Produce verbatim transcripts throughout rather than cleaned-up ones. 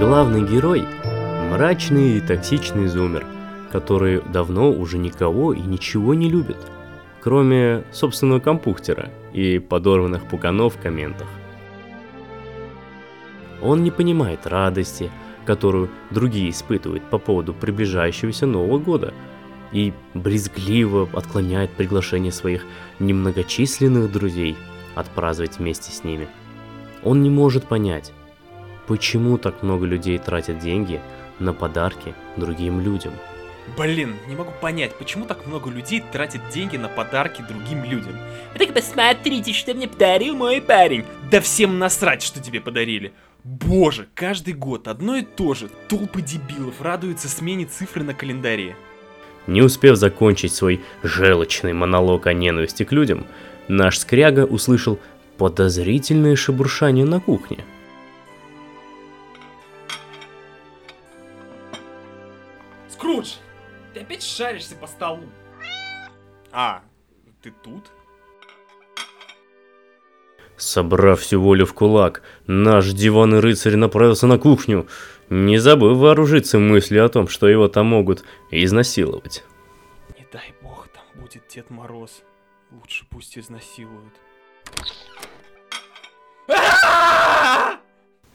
Главный герой – мрачный и токсичный зумер, который давно уже никого и ничего не любит, кроме собственного компьютера и подорванных пуканов в комментах. Он не понимает радости, которую другие испытывают по поводу приближающегося Нового года, и брезгливо отклоняет приглашение своих немногочисленных друзей отпраздновать вместе с ними. Он не может понять, почему так много людей тратят деньги на подарки другим людям. Блин, не могу понять, почему так много людей тратят деньги на подарки другим людям. А так посмотрите, что мне подарил мой парень. Да всем насрать, что тебе подарили. Боже, каждый год одно и то же. Толпы дебилов радуются смене цифры на календаре. Не успев закончить свой желчный монолог о ненависти к людям, наш скряга услышал подозрительное шебуршание на кухне. Скрудж! Ты опять шаришься по столу. А, ты тут? Собрав всю волю в кулак, наш диванный рыцарь направился на кухню, не забыв вооружиться мыслью о том, что его там могут изнасиловать. Не дай бог, там будет Дед Мороз. Лучше пусть изнасилуют.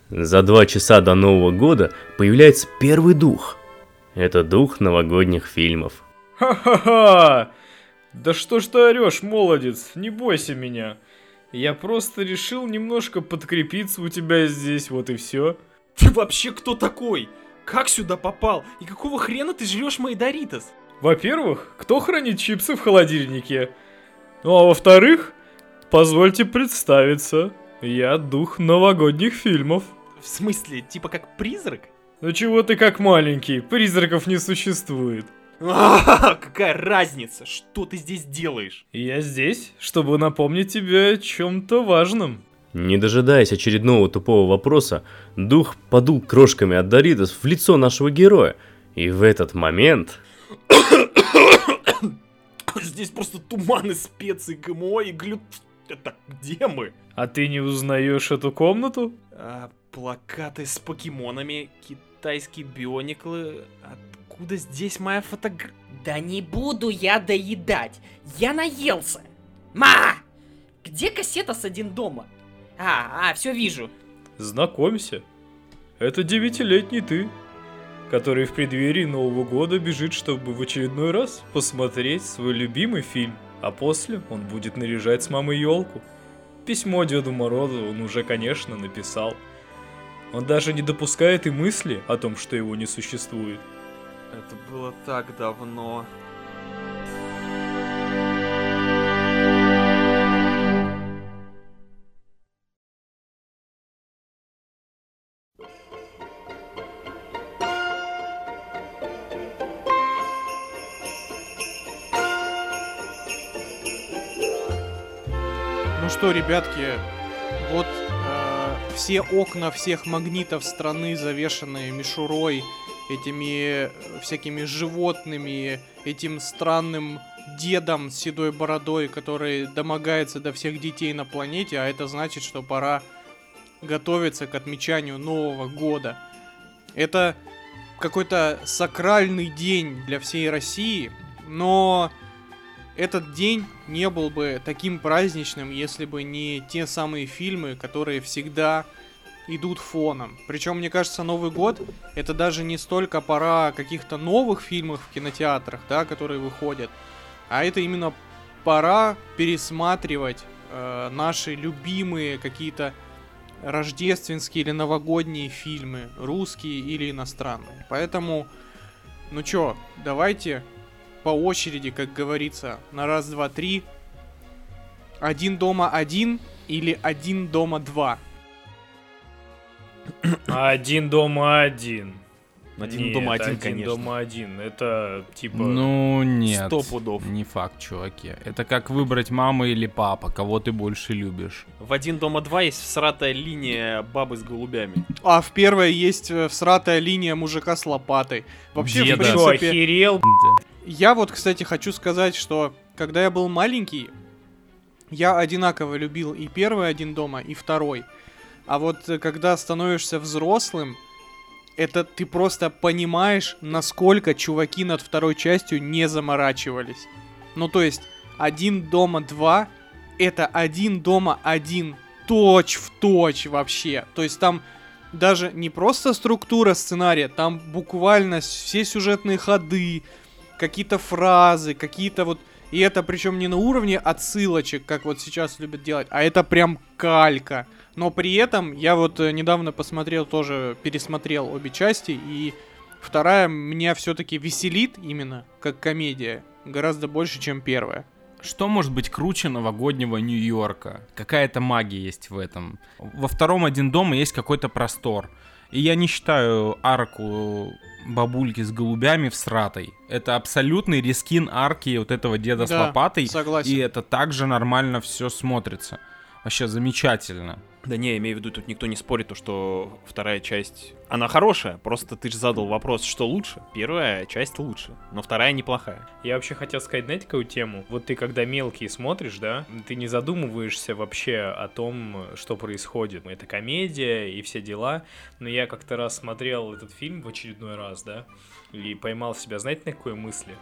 За два часа до Нового года появляется первый дух. Это дух новогодних фильмов. Ха-ха-ха! Да что ж ты орешь, молодец, не бойся меня. Я просто решил немножко подкрепиться у тебя здесь, вот и все. Ты вообще кто такой? Как сюда попал? И какого хрена ты жрешь мои Доритос? Во-первых, кто хранит чипсы в холодильнике? Ну а во-вторых, позвольте представиться, я дух новогодних фильмов. В смысле, типа как призрак? Ну чего ты как маленький, призраков не существует. А-а-а, какая разница, что ты здесь делаешь? Я здесь, чтобы напомнить тебе о чем-то важном. Не дожидаясь очередного тупого вопроса, дух подул крошками от Доритос в лицо нашего героя. И в этот момент... Здесь просто туман из специй, ГМО и глют... Это где мы? А ты не узнаешь эту комнату? А, плакаты с покемонами, китайцы... Тайские биониклы. Откуда здесь моя фотография? Да не буду я доедать. Я наелся. Ма! Где кассета с один дома? А, а, все вижу. Знакомься. Это девятилетний ты, который в преддверии Нового года бежит, чтобы в очередной раз посмотреть свой любимый фильм. А после он будет наряжать с мамой елку. Письмо Деду Морозу он уже, конечно, написал. Он даже не допускает и мысли о том, что его не существует. Это было так давно. Ну что, ребятки, вот... Все окна всех магнитов страны завешаны мишурой, этими всякими животными, этим странным дедом с седой бородой, который домогается до всех детей на планете, а это значит, что пора готовиться к отмечанию Нового года. Это какой-то сакральный день для всей России, но... Этот день не был бы таким праздничным, если бы не те самые фильмы, которые всегда идут фоном. Причем, мне кажется, Новый год — это даже не столько пора каких-то новых фильмов в кинотеатрах, да, которые выходят, а это именно пора пересматривать э, наши любимые какие-то рождественские или новогодние фильмы, русские или иностранные. Поэтому, ну чё, давайте... По очереди, как говорится, на раз, два, три. Один дома один или один дома два? Один дома один. Один нет, дома один, один, конечно. Один дома один. Это типа... Ну нет, сто пудов. Не факт, чуваки. Это как выбрать мама или папа, кого ты больше любишь. В один дома два есть всратая линия бабы с голубями. А в первой есть всратая линия мужика с лопатой. Вообще, деда. В принципе... Что, охерел, б***ь? Я вот, кстати, хочу сказать, что когда я был маленький, я одинаково любил и первый один дома, и второй. А вот когда становишься взрослым, это ты просто понимаешь, насколько чуваки над второй частью не заморачивались. Ну, то есть, «Один дома два» — это «Один дома один», точь в точь вообще. То есть, там даже не просто структура сценария, там буквально все сюжетные ходы, какие-то фразы, какие-то вот... И это причем не на уровне отсылочек, как вот сейчас любят делать, а это прям калька. Но при этом я вот недавно посмотрел тоже, пересмотрел обе части, и вторая меня все-таки веселит именно как комедия гораздо больше, чем первая. Что может быть круче новогоднего Нью-Йорка? Какая-то магия есть в этом. Во втором «Один дома» есть какой-то простор. И я не считаю арку бабульки с голубями всратой. Это абсолютный рескин арки вот этого деда, да, с лопатой. Согласен. И это также нормально все смотрится. Вообще замечательно. Да не, имею в виду, тут никто не спорит, то, что вторая часть, она хорошая. Просто ты же задал вопрос, что лучше. Первая часть лучше, но вторая неплохая. Я вообще хотел сказать, знаете, какую тему? Вот ты когда «Мелкие» смотришь, да, ты не задумываешься вообще о том, что происходит. Это комедия и все дела. Но я как-то раз смотрел этот фильм в очередной раз, да, и поймал себя, знаете, на какой мысли?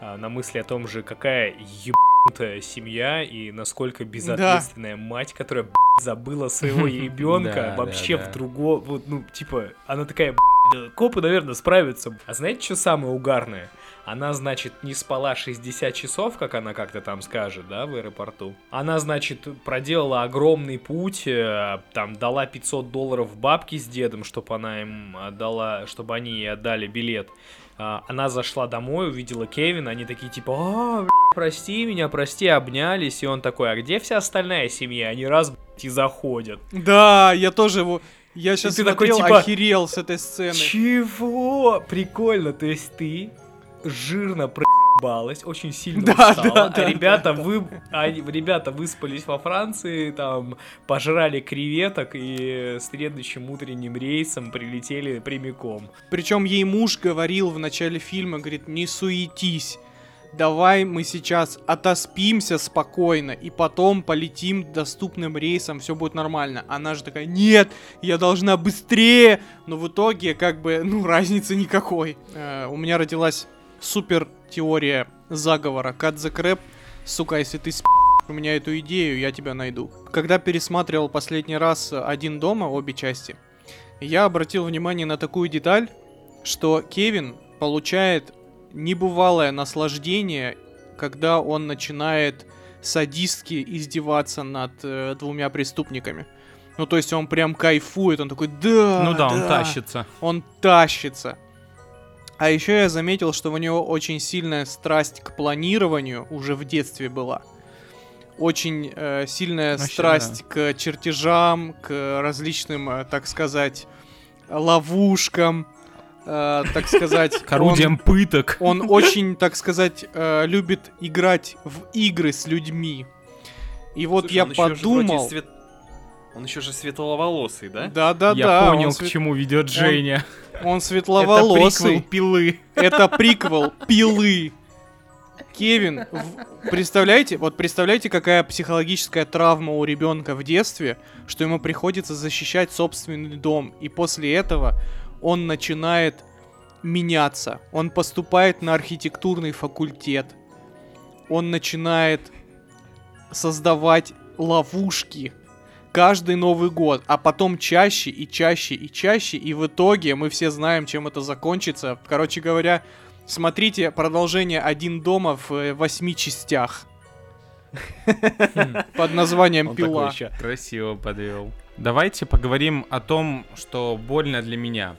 На мысли о том же, какая ебанутая семья и насколько безответственная, да, мать, которая, б***, забыла своего ребенка вообще в другом... Ну, типа, она такая, б***, копы, наверное, справятся. А знаете, что самое угарное? Она, значит, не спала шестьдесят часов, как она как-то там скажет, да, в аэропорту. Она, значит, проделала огромный путь, там, дала пятьсот долларов бабке с дедом, чтобы она им отдала, чтобы они ей отдали билет. Она зашла домой, увидела Кевина, они такие типа: «О, бля, прости меня, прости», обнялись, и он такой: «А где вся остальная семья?» Они раз, бля, и заходят. Да, я тоже его... Я сейчас смотрел, такой, типа, охерел с этой сцены. Чего? Прикольно, то есть ты жирно проебалась, очень сильно, да, устала, да, а да, ребята, да, вы... да. Они, ребята выспались во Франции, там, пожрали креветок и следующим утренним рейсом прилетели прямиком. Причем ей муж говорил в начале фильма, говорит: «Не суетись, давай мы сейчас отоспимся спокойно и потом полетим доступным рейсом, все будет нормально». Она же такая: «Нет, я должна быстрее». Но в итоге, как бы, ну, разницы никакой. Э, у меня родилась... супер теория заговора. Cut the crap. Сука, если ты спи***, у меня эту идею, я тебя найду. Когда пересматривал последний раз «Один дома», обе части, я обратил внимание на такую деталь, что Кевин получает небывалое наслаждение, когда он начинает садистски издеваться над э, двумя преступниками. Ну, то есть он прям кайфует, он такой: «Да, ну да, да». Он тащится. Он тащится. А еще я заметил, что у него очень сильная страсть к планированию уже в детстве была. Очень э, сильная Вообще, страсть да. к чертежам, к различным, э, так сказать, ловушкам, э, так сказать... К орудиям пыток. Он очень, так сказать, э, любит играть в игры с людьми. И вот Слушай, я он подумал... Еще свет... Он еще же светловолосый, да? Да-да-да. Я да, понял, свет... к чему ведет Женя. Он... Он светловолосый. Это приквел «Пилы». Это приквел «Пилы». Кевин, в... представляете, вот представляете, какая психологическая травма у ребенка в детстве, что ему приходится защищать собственный дом, и после этого он начинает меняться. Он поступает на архитектурный факультет. Он начинает создавать ловушки каждый Новый год, а потом чаще и чаще и чаще, и в итоге мы все знаем, чем это закончится. Короче говоря, смотрите продолжение «Один дома» в восьми частях под названием «Пила». Красиво подвел. Давайте поговорим о том, что больно для меня.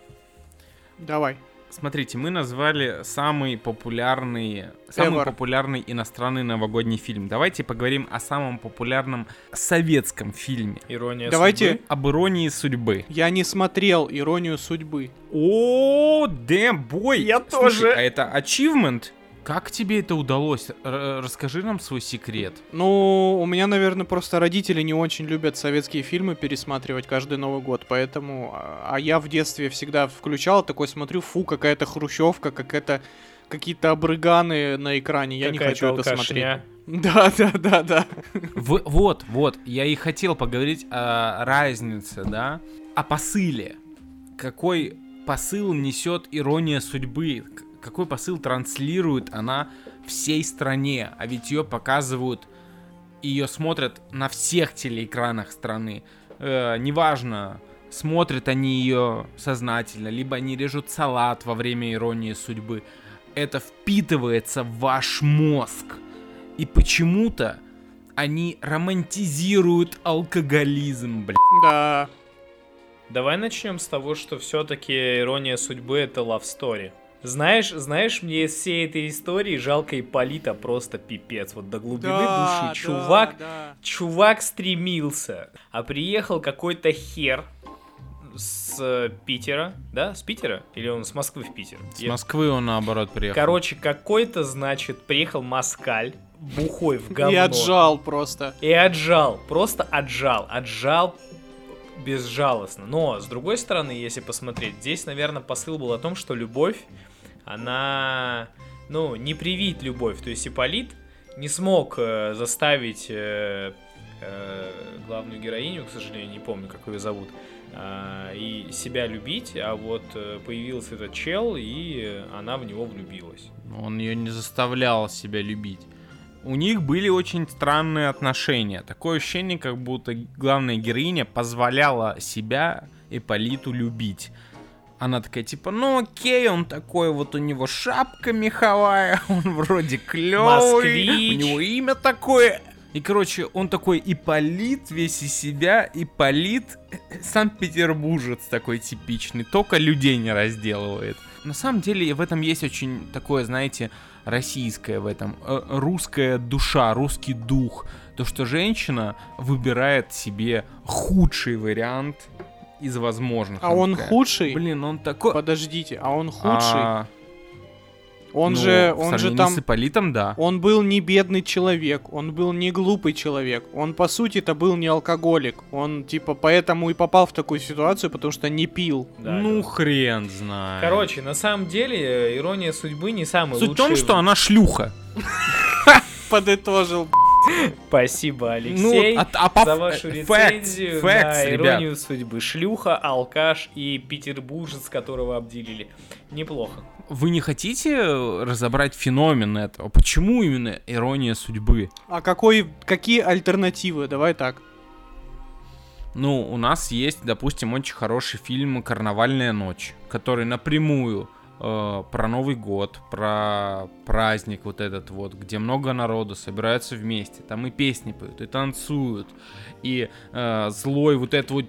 Давай. Смотрите, мы назвали самый популярный, самый популярный иностранный новогодний фильм. Давайте поговорим о самом популярном советском фильме. Ирония Давайте судьбы. Об иронии судьбы. Я не смотрел «Иронию судьбы». О, damn boy! Я Слушай, тоже. А это achievement? Как тебе это удалось? Р- расскажи нам свой секрет. Ну, у меня, наверное, просто родители не очень любят советские фильмы пересматривать каждый Новый год, поэтому... А я в детстве всегда включал, такой смотрю: фу, какая-то хрущевка, какая-то... какие-то обрыганы на экране, я какая-то не хочу алкашня. Это смотреть. Да-да-да-да. Вот, вот, я и хотел поговорить о разнице, да, о посыле. Какой посыл несет ирония судьбы? Какой посыл транслирует она всей стране? А ведь ее показывают, ее смотрят на всех телеэкранах страны. Э, неважно, смотрят они ее сознательно, либо они режут салат во время иронии судьбы. Это впитывается в ваш мозг. И почему-то они романтизируют алкоголизм, блядь. Да. Давай начнем с того, что все-таки ирония судьбы — это love story. Знаешь, знаешь, мне из всей этой истории жалко Ипполита, просто пипец. Вот до глубины да, души да, чувак, да. чувак стремился, а приехал какой-то хер с Питера, да, с Питера? Или он с Москвы в Питер? С Я... Москвы он наоборот приехал. Короче, какой-то, значит, приехал москаль, бухой в говно. И отжал просто. И отжал, просто отжал, отжал. Безжалостно. Но, с другой стороны, если посмотреть, здесь, наверное, посыл был о том, что любовь, она, ну, не привит любовь. То есть Ипполит не смог э, заставить э, э, главную героиню, к сожалению, не помню, как ее зовут, э, и себя любить, а вот э, появился этот чел, и она в него влюбилась. Он ее не заставлял себя любить. У них были очень странные отношения. Такое ощущение, как будто главная героиня позволяла себя Ипполиту любить. Она такая, типа, ну окей, он такой, вот у него шапка меховая, он вроде клёвый, у него имя такое. И, короче, он такой Ипполит, весь из себя, Ипполит, санкт-петербуржец такой типичный, только людей не разделывает. На самом деле в этом есть очень такое, знаете, российское в этом, русская душа, русский дух. То, что женщина выбирает себе худший вариант из возможных. А он такая, худший? Блин, он такой... Подождите, а он худший? А... Он, ну, же, он же там... с Ипполитом, да. Он был не бедный человек, он был не глупый человек, он, по сути-то, был не алкоголик. Он, типа, поэтому и попал в такую ситуацию, потому что не пил. Да, ну, да. Хрен знает. Короче, на самом деле, ирония судьбы не самая лучшая. Суть в том, что она шлюха. Подытожил, спасибо, Алексей, ну, а, а, за вашу рецензию facts, facts, на иронию ребят. судьбы. Шлюха, алкаш и петербуржец, которого обделили. Неплохо. Вы не хотите разобрать феномен этого? Почему именно ирония судьбы? А какой, какие альтернативы? Давай так. Ну, у нас есть, допустим, очень хороший фильм «Карнавальная ночь», который напрямую э, про Новый год, про праздник вот этот вот, где много народу собираются вместе. Там и песни поют, и танцуют, и э, злой вот этот вот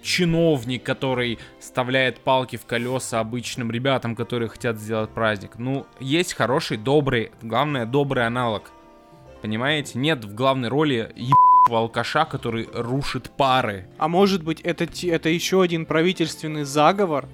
чиновник, который вставляет палки в колеса обычным ребятам, которые хотят сделать праздник. Ну, есть хороший, добрый, главное, добрый аналог. Понимаете? Нет в главной роли ебаного алкаша, который рушит пары. А может быть, это, это еще один правительственный заговор?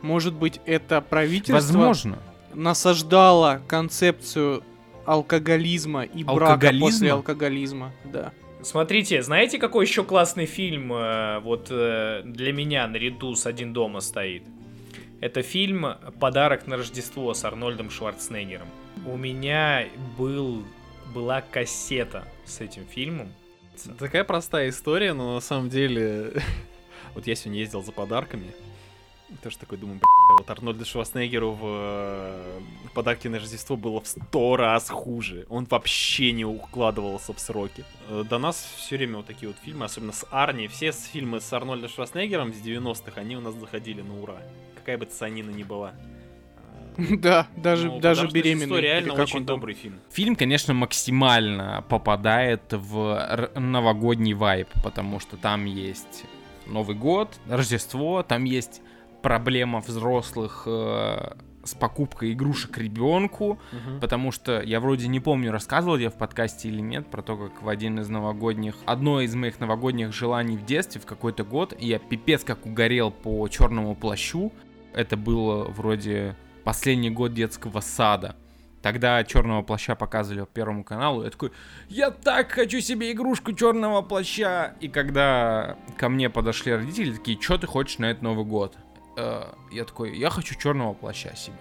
Может быть, это правительство... Возможно. Насаждало концепцию алкоголизма и алкоголизма? Брака после алкоголизма. Да. Смотрите, знаете, какой еще классный фильм э, вот э, для меня наряду с «Один дома» стоит? Это фильм «Подарок на Рождество» с Арнольдом Шварценеггером. У меня был, была кассета с этим фильмом. Такая простая история, но на самом деле... Вот я сегодня ездил за подарками. Тоже такой думаю, б***ь, вот Арнольду Шварценеггеру в «Подарке на Рождество» было в сто раз хуже. Он вообще не укладывался в сроки. До нас все время вот такие вот фильмы, особенно с Арни, все фильмы с Арнольдом Шварценеггером с девяностых, они у нас заходили на ура. Какая бы цианина ни была. Да, даже, даже «Беременный». Это реально очень добрый фильм. Фильм, конечно, максимально попадает в новогодний вайб, потому что там есть Новый год, Рождество, там есть... проблема взрослых э, с покупкой игрушек ребенку, угу. Потому что я вроде не помню, рассказывал я в подкасте или нет, про то, как в один из новогодних, одно из моих новогодних желаний в детстве в какой-то год, я пипец как угорел по «Черному плащу». Это было вроде последний год детского сада. Тогда «Черного плаща» показывали по Первому каналу. Я такой, я так хочу себе игрушку «Черного плаща». И когда ко мне подошли родители, такие, что ты хочешь на этот Новый год? Я такой, я хочу «Черного плаща» себе.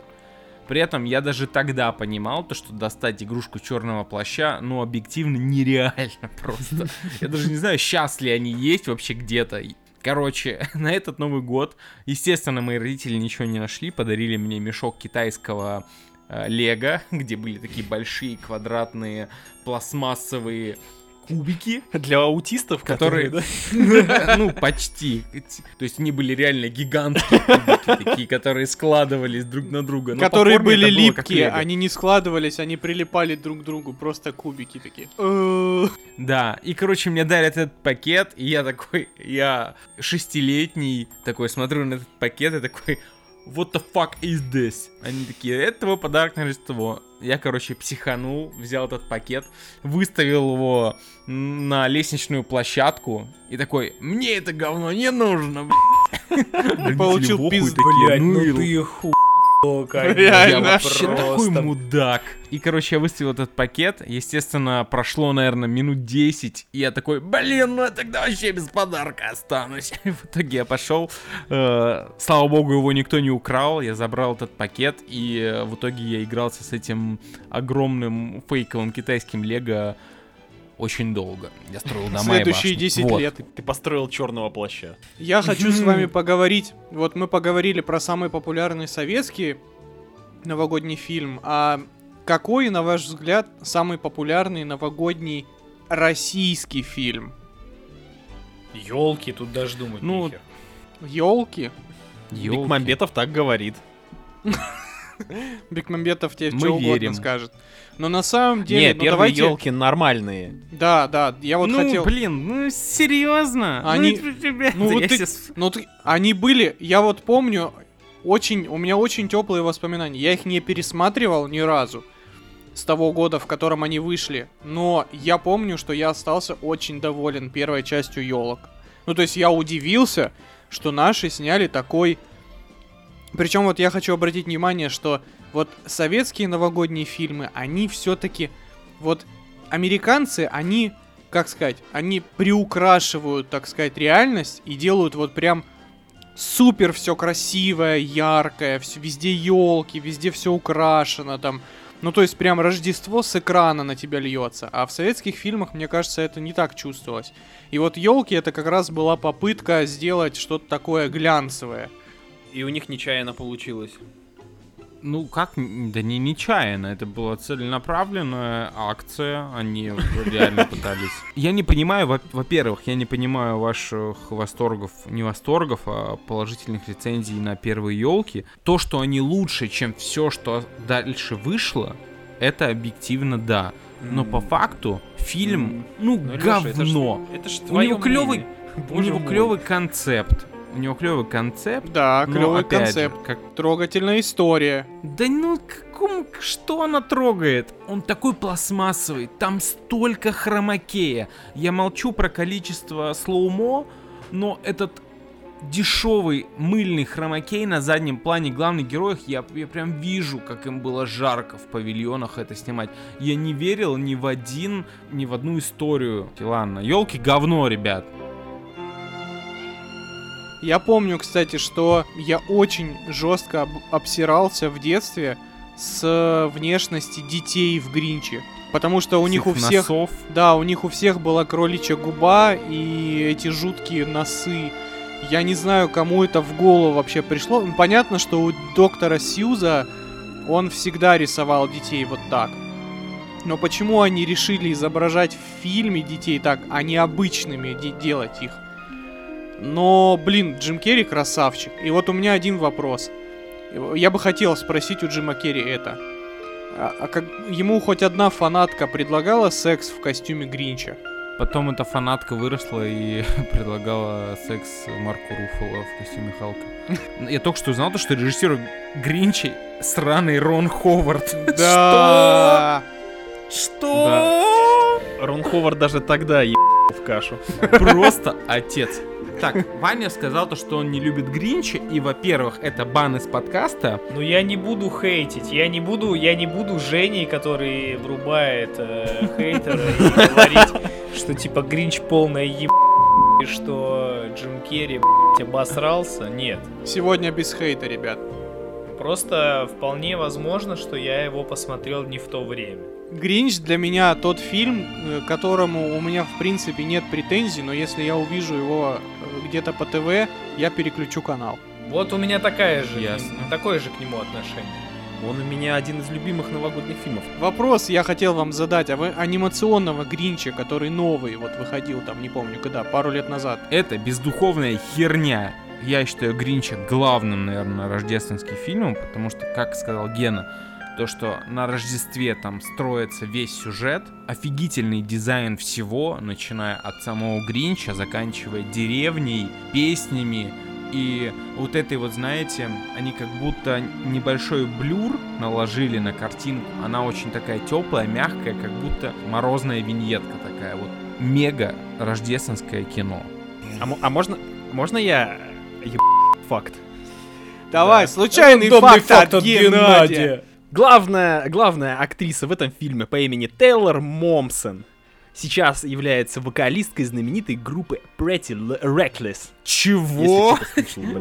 При этом я даже тогда понимал, то, что достать игрушку «Черного плаща», ну, объективно нереально просто. Я даже не знаю, сейчас ли они есть вообще где-то. Короче, на этот Новый год, естественно, мои родители ничего не нашли, подарили мне мешок китайского э, лего, где были такие большие квадратные пластмассовые кубики. Для аутистов, которые... Ну, почти. То есть они были реально гигантские кубики, такие, которые складывались друг на друга. Которые были липкие, они не складывались, они прилипали друг к другу, просто кубики такие. Да, и, короче, мне дарят этот пакет, и я такой, я шестилетний, такой смотрю на этот пакет и такой... What the fuck is this? Они такие, это твой подарок на Рождество. Я, короче, психанул, взял этот пакет, выставил его на лестничную площадку и такой, мне это говно не нужно, блядь. Получил пизду, блядь, ну ты хуй. Я вообще такой мудак. И, короче, я выставил этот пакет. Естественно, прошло, наверное, минут десять. И я такой, блин, ну я тогда вообще без подарка останусь. В итоге я пошел. Слава богу, его никто не украл. Я забрал этот пакет. И в итоге я игрался с этим огромным фейковым китайским лего очень долго. Я строил дома и следующие десять вот. лет ты построил Черного плаща. Я хочу с вами поговорить. Вот мы поговорили про самый популярный советский новогодний фильм. А какой, на ваш взгляд, самый популярный новогодний российский фильм? Ёлки, тут даже думать ну, нехер. Ёлки? Бекмамбетов так говорит. Бекмамбетов тебе что угодно скажет. Но на самом деле... Нет, ну первые давайте... елки нормальные. Да, да, я вот ну, хотел... Ну, блин, ну серьезно? Они... Ну, вот ты... сейчас... ну ты... Они были, я вот помню, очень... у меня очень теплые воспоминания. Я их не пересматривал ни разу с того года, в котором они вышли. Но я помню, что я остался очень доволен первой частью елок. Ну, то есть я удивился, что наши сняли такой... Причем вот я хочу обратить внимание, что вот советские новогодние фильмы, они все-таки, вот американцы, они, как сказать, они приукрашивают, так сказать, реальность и делают вот прям супер все красивое, яркое, все, везде елки, везде все украшено там. Ну то есть прям Рождество с экрана на тебя льется, а в советских фильмах, мне кажется, это не так чувствовалось. И вот елки это как раз была попытка сделать что-то такое глянцевое. И у них нечаянно получилось. Ну как, да не нечаянно, это была целенаправленная акция, они реально пытались. Я не понимаю, во- во-первых, я не понимаю ваших восторгов, не восторгов, а положительных рецензий на первые елки. То, что они лучше, чем все, что дальше вышло, это объективно да. Но mm. по факту фильм, mm. ну, ну говно. Это ж, это ж твое мнение. У него клевый концепт. У него клевый концепт. Да, клевый концепт. Же, как... Трогательная история. Да ну, какому... что она трогает? Он такой пластмассовый, там столько хромакея. Я молчу про количество слоумо, но этот дешевый мыльный хромакей на заднем плане главных героев, я, я прям вижу, как им было жарко в павильонах это снимать. Я не верил ни в один, ни в одну историю. Ладно, елки говно, ребят. Я помню, кстати, что я очень жестко об- обсирался в детстве с внешности детей в Гринче. Потому что у них у всех... Носов. Да, у них у всех была кроличья губа и эти жуткие носы. Я не знаю, кому это в голову вообще пришло. Понятно, что у доктора Сьюза он всегда рисовал детей вот так. Но почему они решили изображать в фильме детей так, а не обычными де- делать их? Но, блин, Джим Керри красавчик. И вот у меня один вопрос. Я бы хотел спросить у Джима Керри это. А, а как ему хоть одна фанатка предлагала секс в костюме Гринча? Потом эта фанатка выросла и предлагала секс Марку Руффало в костюме Халка. Я только что узнал, что режиссер Гринча сраный Рон Ховард. Да. Что? Рон Ховард даже тогда ебал в кашу. Просто отец. Так, Ваня сказал то, что он не любит Гринча, и, во-первых, это бан из подкаста. Ну я не буду хейтить, я не буду, я не буду Женей, который врубает э, хейтера и говорить, что типа Гринч полная еб***, и что Джим Керри б***ь обосрался, нет. Сегодня без хейта, ребят. Просто вполне возможно, что я его посмотрел не в то время. «Гринч» для меня тот фильм, к которому у меня в принципе нет претензий, но если я увижу его где-то по ТВ, я переключу канал. Вот у меня такая же, такое же к нему отношение. Он у меня один из любимых новогодних фильмов. Вопрос я хотел вам задать, а вы анимационного Гринча, который новый, вот выходил там, не помню когда, пару лет назад. Это бездуховная херня. Я считаю Гринча главным, наверное, рождественским фильмом, потому что, как сказал Гена, то, что на Рождестве там строится весь сюжет, офигительный дизайн всего, начиная от самого Гринча, заканчивая деревней, песнями. И вот этой вот, знаете, они как будто небольшой блюр наложили на картинку. Она очень такая теплая, мягкая, как будто морозная виньетка такая. Вот мега рождественское кино. А, а можно, можно я еб... факт? Давай, да. Случайный факт, факт от Геннадия. Геннадия. Главная, главная актриса в этом фильме по имени Тейлор Момсон сейчас является вокалисткой знаменитой группы Pretty Reckless. Чего?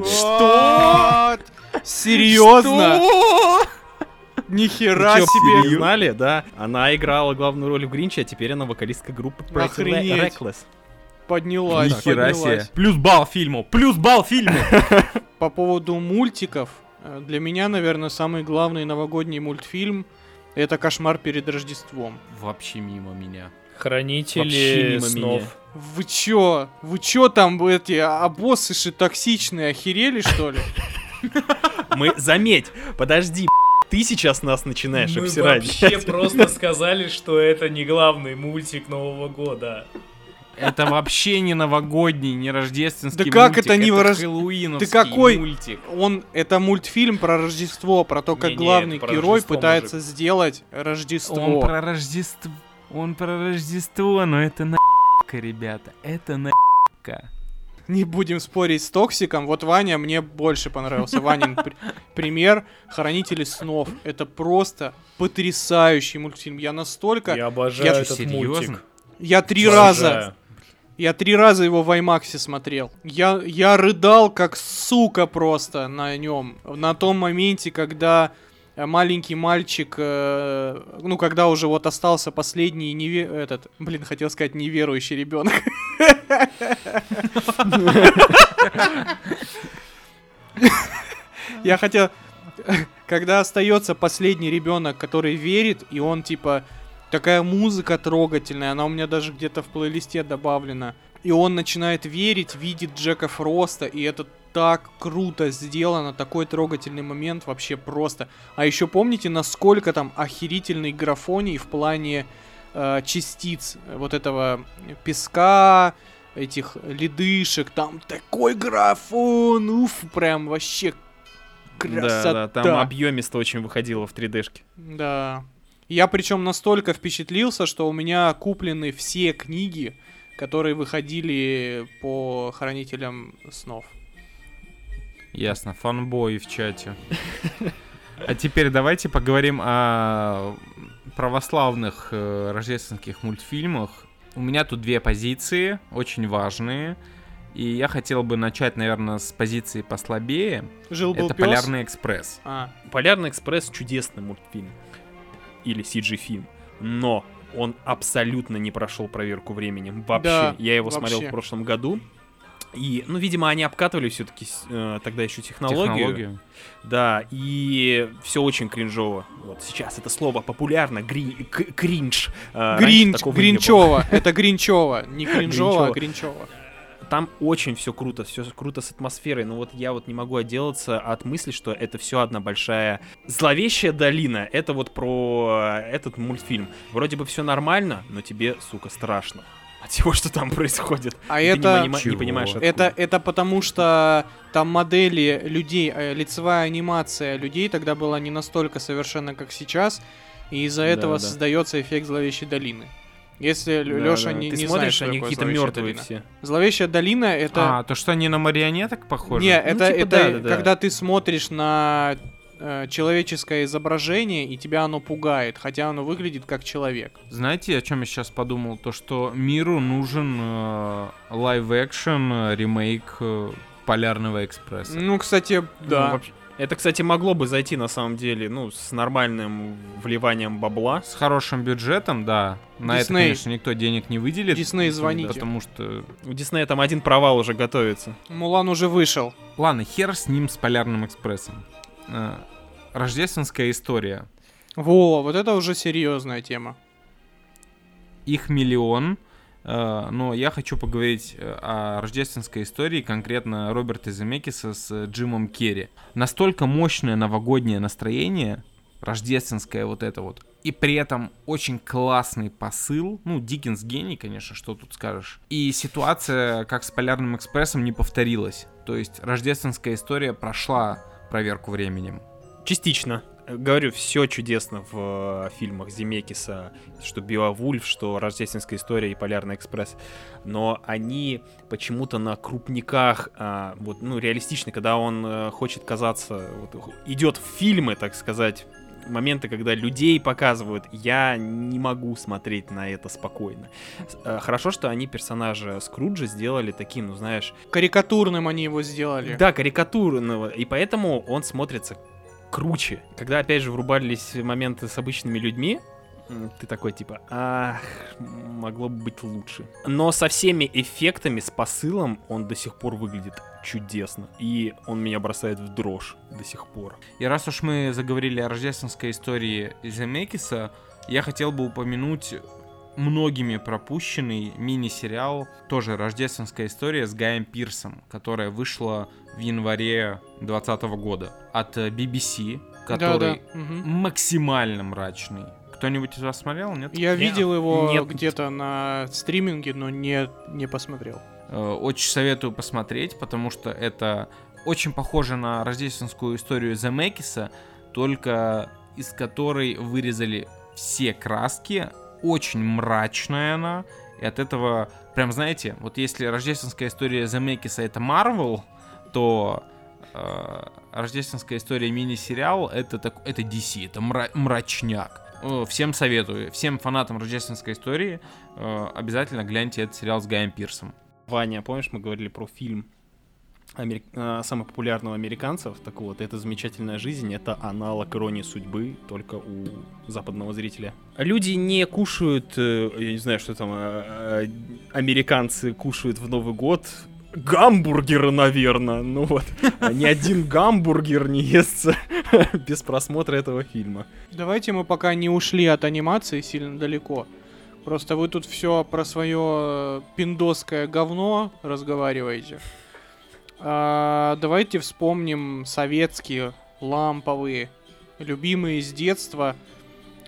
Что? Серьезно? Нихера себе. Не знали, да? Она играла главную роль в Гринче, а теперь она вокалистка группы Pretty Reckless. Поднялась. Нихера себе. Плюс балл фильму. Плюс балл фильму. По поводу мультиков, для меня, наверное, самый главный новогодний мультфильм — это «Кошмар перед Рождеством». Вообще мимо меня. «Хранители снов». Меня. Вы чё? Вы чё там, эти обоссыши токсичные, охерели, что ли? Мы, заметь, подожди, ты сейчас нас начинаешь обсирать. Мы вообще просто сказали, что это не главный мультик Нового года. Это вообще не новогодний, не рождественский мультик. Да как это не хэллоуиновский мультик? Он, это мультфильм про Рождество, про то, как главный герой пытается сделать Рождество. Он про Рождество. Он про Рождество, но это на**ка, ребята, это на**ка. Не будем спорить с токсиком, вот Ваня мне больше понравился. Ванин пр- пример — «Хранители снов». Это просто потрясающий мультфильм, я настолько... Я обожаю я... этот Серьезно? мультик. Я три обожаю. раза... Я три раза его в IMAXе смотрел. Я, я рыдал как сука просто на нем. На том моменте, когда... маленький мальчик, э, ну, когда уже вот остался последний неве... этот, блин, хотел сказать неверующий ребенок. Я хотел... Когда остается последний ребенок, который верит, и он, типа, такая музыка трогательная, она у меня даже где-то в плейлисте добавлена, и он начинает верить, видит Джека Фроста, и этот так круто сделано, такой трогательный момент, вообще просто. А еще помните, насколько там охерительный графоний в плане э, частиц вот этого песка, этих ледышек, там такой графон, уф, прям вообще красота. Да, да, там объемисто очень выходило в три-дэ-шке. Да, я причем настолько впечатлился, что у меня куплены все книги, которые выходили по «Хранителям снов». Ясно, фанбои в чате. А теперь давайте поговорим о православных э, рождественских мультфильмах. У меня тут две позиции, очень важные. И я хотел бы начать, наверное, с позиции послабее. Жил-был Это пёс? «Полярный экспресс». А. «Полярный экспресс» — чудесный мультфильм. Или си джи-фильм. Но он абсолютно не прошел проверку временем. Вообще. Да, я его вообще. смотрел в прошлом году. И, ну, видимо, они обкатывали все-таки э, тогда еще технологию. технологию. Да, и все очень кринжово. Вот сейчас это слово популярно. Гри- к- кринж. Э, Гринч, Гринчево. Это Гринчево. Не кринжово, а Гринчево. Там очень все круто, все круто с атмосферой. Но вот я вот не могу отделаться от мысли, что это все одна большая зловещая долина. Это вот про этот мультфильм. Вроде бы все нормально, но тебе, сука, страшно от всего, что там происходит. А это... Не, понима... не понимаешь, откуда. Это, это потому, что там модели людей, лицевая анимация людей тогда была не настолько совершенна, как сейчас, и из-за да, этого да. создается эффект «Зловещей долины». Если, да, Лёша, да. не, не знаешь, что они какие-то мертвые все. «Зловещая долина» — это... А, то, что они на марионеток похожи? Не, ну, это, типа, это да, да, когда да. ты смотришь на человеческое изображение, и тебя оно пугает, хотя оно выглядит как человек. Знаете, о чем я сейчас подумал? То, что миру нужен лайв-экшен, э, ремейк э, «Полярного экспресса». Ну, кстати, да. Ну, вообще, Это, кстати, могло бы зайти, на самом деле, ну, с нормальным вливанием бабла. С хорошим бюджетом, да. На Disney. Это, конечно, никто денег не выделит. Дисней, звоните. Потому что... У Диснея там один провал уже готовится. Мулан уже вышел. Ладно, хер с ним, с Полярным экспрессом. Рождественская история. Во, вот это уже серьезная тема. Их миллион. Но я хочу поговорить о рождественской истории, конкретно Роберта Земекиса с Джимом Керри. Настолько мощное новогоднее настроение, рождественское вот это вот, и при этом очень классный посыл. Ну, Диккенс гений, конечно, что тут скажешь. И ситуация, как с Полярным экспрессом, не повторилась. То есть рождественская история прошла проверку временем. Частично. Говорю, все чудесно в фильмах Земекиса, что «Беовульф», что «Рождественская история» и «Полярный экспресс», но они почему-то на крупниках, вот, ну, реалистичны, когда он хочет казаться, вот, идет в фильмы, так сказать, моменты, когда людей показывают, я не могу смотреть на это спокойно. Хорошо, что они персонажа Скруджа сделали таким, ну, знаешь... Карикатурным они его сделали. Да, карикатурного, и поэтому он смотрится... круче. Когда, опять же, врубались моменты с обычными людьми, ты такой, типа, ах, могло бы быть лучше. Но со всеми эффектами, с посылом он до сих пор выглядит чудесно. И он меня бросает в дрожь до сих пор. И раз уж мы заговорили о рождественской истории Земекиса, я хотел бы упомянуть многими пропущенный мини-сериал, тоже «Рождественская история» с Гаем Пирсом, которая вышла в январе двадцатого года от би би си, который да, да. максимально мрачный. Кто-нибудь из вас смотрел, нет? Я нет. видел его нет. где-то на стриминге, но не, не посмотрел. Очень советую посмотреть, потому что это очень похоже на рождественскую историю Земекиса, только из которой вырезали все краски. Очень мрачная она, и от этого, прям, знаете, вот если рождественская история Земекиса — это Marvel, то э, рождественская история мини-сериал — это, так, это ди си, это мра- мрачняк. Всем советую, всем фанатам рождественской истории э, обязательно гляньте этот сериал с Гаем Пирсом. Ваня, помнишь, мы говорили про фильм Амери... самый популярного американцев, так вот, «Это замечательная жизнь», это аналог «Иронии судьбы», только у западного зрителя. Люди не кушают, я не знаю, что там, американцы кушают в Новый год, гамбургеры, наверное, ну вот, ни один гамбургер не естся без просмотра этого фильма. Давайте мы пока не ушли от анимации сильно далеко. Просто вы тут все про свое пиндосское говно разговариваете. А, давайте вспомним советские, ламповые, любимые с детства,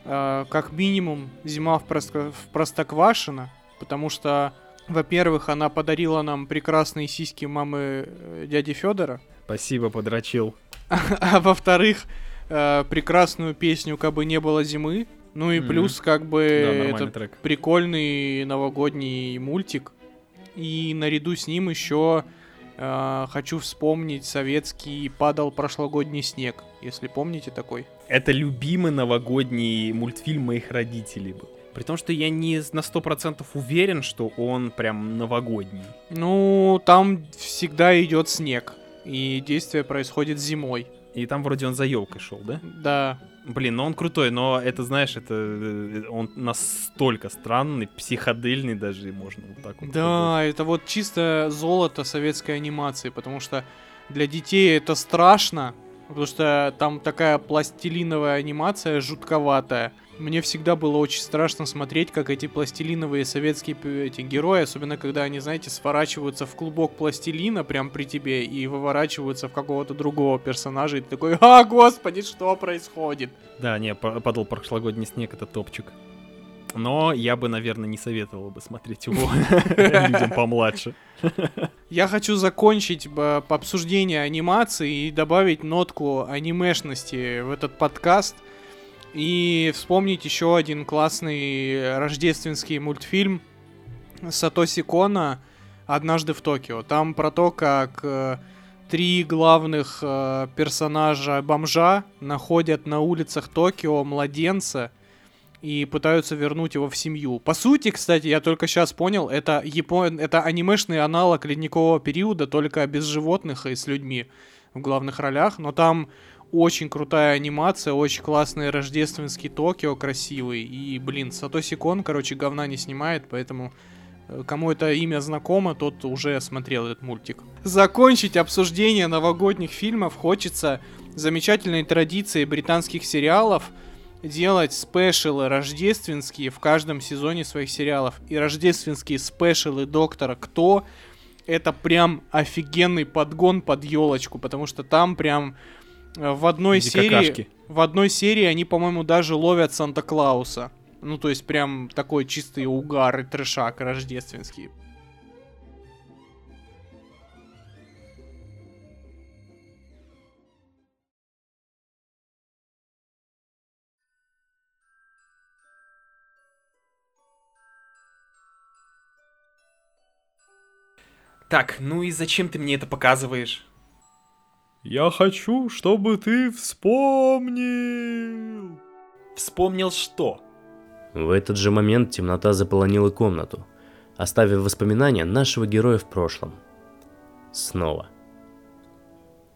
а, как минимум «Зима в, просто... в Простоквашино», потому что, во-первых, она подарила нам прекрасные сиськи мамы дяди Федора. Спасибо, подрочил. А, а во-вторых, а, прекрасную песню «Кабы не было зимы», ну и mm-hmm. плюс как бы да, это трек. Прикольный новогодний мультик, и наряду с ним еще... Хочу вспомнить советский «Падал прошлогодний снег», если помните такой. Это любимый новогодний мультфильм моих родителей был. При том, что я не на сто процентов уверен, что он прям новогодний. Ну, там всегда идет снег, и действие происходит зимой. И там вроде он за елкой шел, да? Да. Блин, ну он крутой, но это, знаешь, это он настолько странный, психодельный даже, можно вот так вот. Да, сказать. Это вот чисто золото советской анимации, потому что для детей это страшно, потому что там такая пластилиновая анимация жутковатая. Мне всегда было очень страшно смотреть, как эти пластилиновые советские эти герои, особенно когда они, знаете, сворачиваются в клубок пластилина прям при тебе и выворачиваются в какого-то другого персонажа, и ты такой, а, господи, что происходит? Да, не, «Падал прошлогодний снег» — это топчик. Но я бы, наверное, не советовал бы смотреть его людям помладше. Я хочу закончить обсуждение анимации и добавить нотку анимешности в этот подкаст. И вспомнить еще один классный рождественский мультфильм Сатоси Кона «Однажды в Токио». Там про то, как три главных персонажа-бомжа находят на улицах Токио младенца и пытаются вернуть его в семью. По сути, кстати, я только сейчас понял, это, япон... это анимешный аналог «Ледникового периода», только без животных и с людьми. в главных ролях, но там очень крутая анимация, очень классный рождественский Токио, красивый. И, блин, Сатоси Кон, короче, говна не снимает, поэтому кому это имя знакомо, тот уже смотрел этот мультик. Закончить обсуждение новогодних фильмов хочется замечательной традицией британских сериалов делать спешилы рождественские в каждом сезоне своих сериалов. И рождественские спешилы «Доктора Кто» — это прям офигенный подгон под елочку, потому что там прям в одной серии, в одной серии они, по-моему, даже ловят Санта-Клауса. Ну, то есть прям такой чистый угар и трешак рождественский. Так, ну и зачем ты мне это показываешь? Я хочу, чтобы ты вспомнил. Вспомнил что? В этот же момент темнота заполонила комнату, оставив воспоминания нашего героя в прошлом. Снова.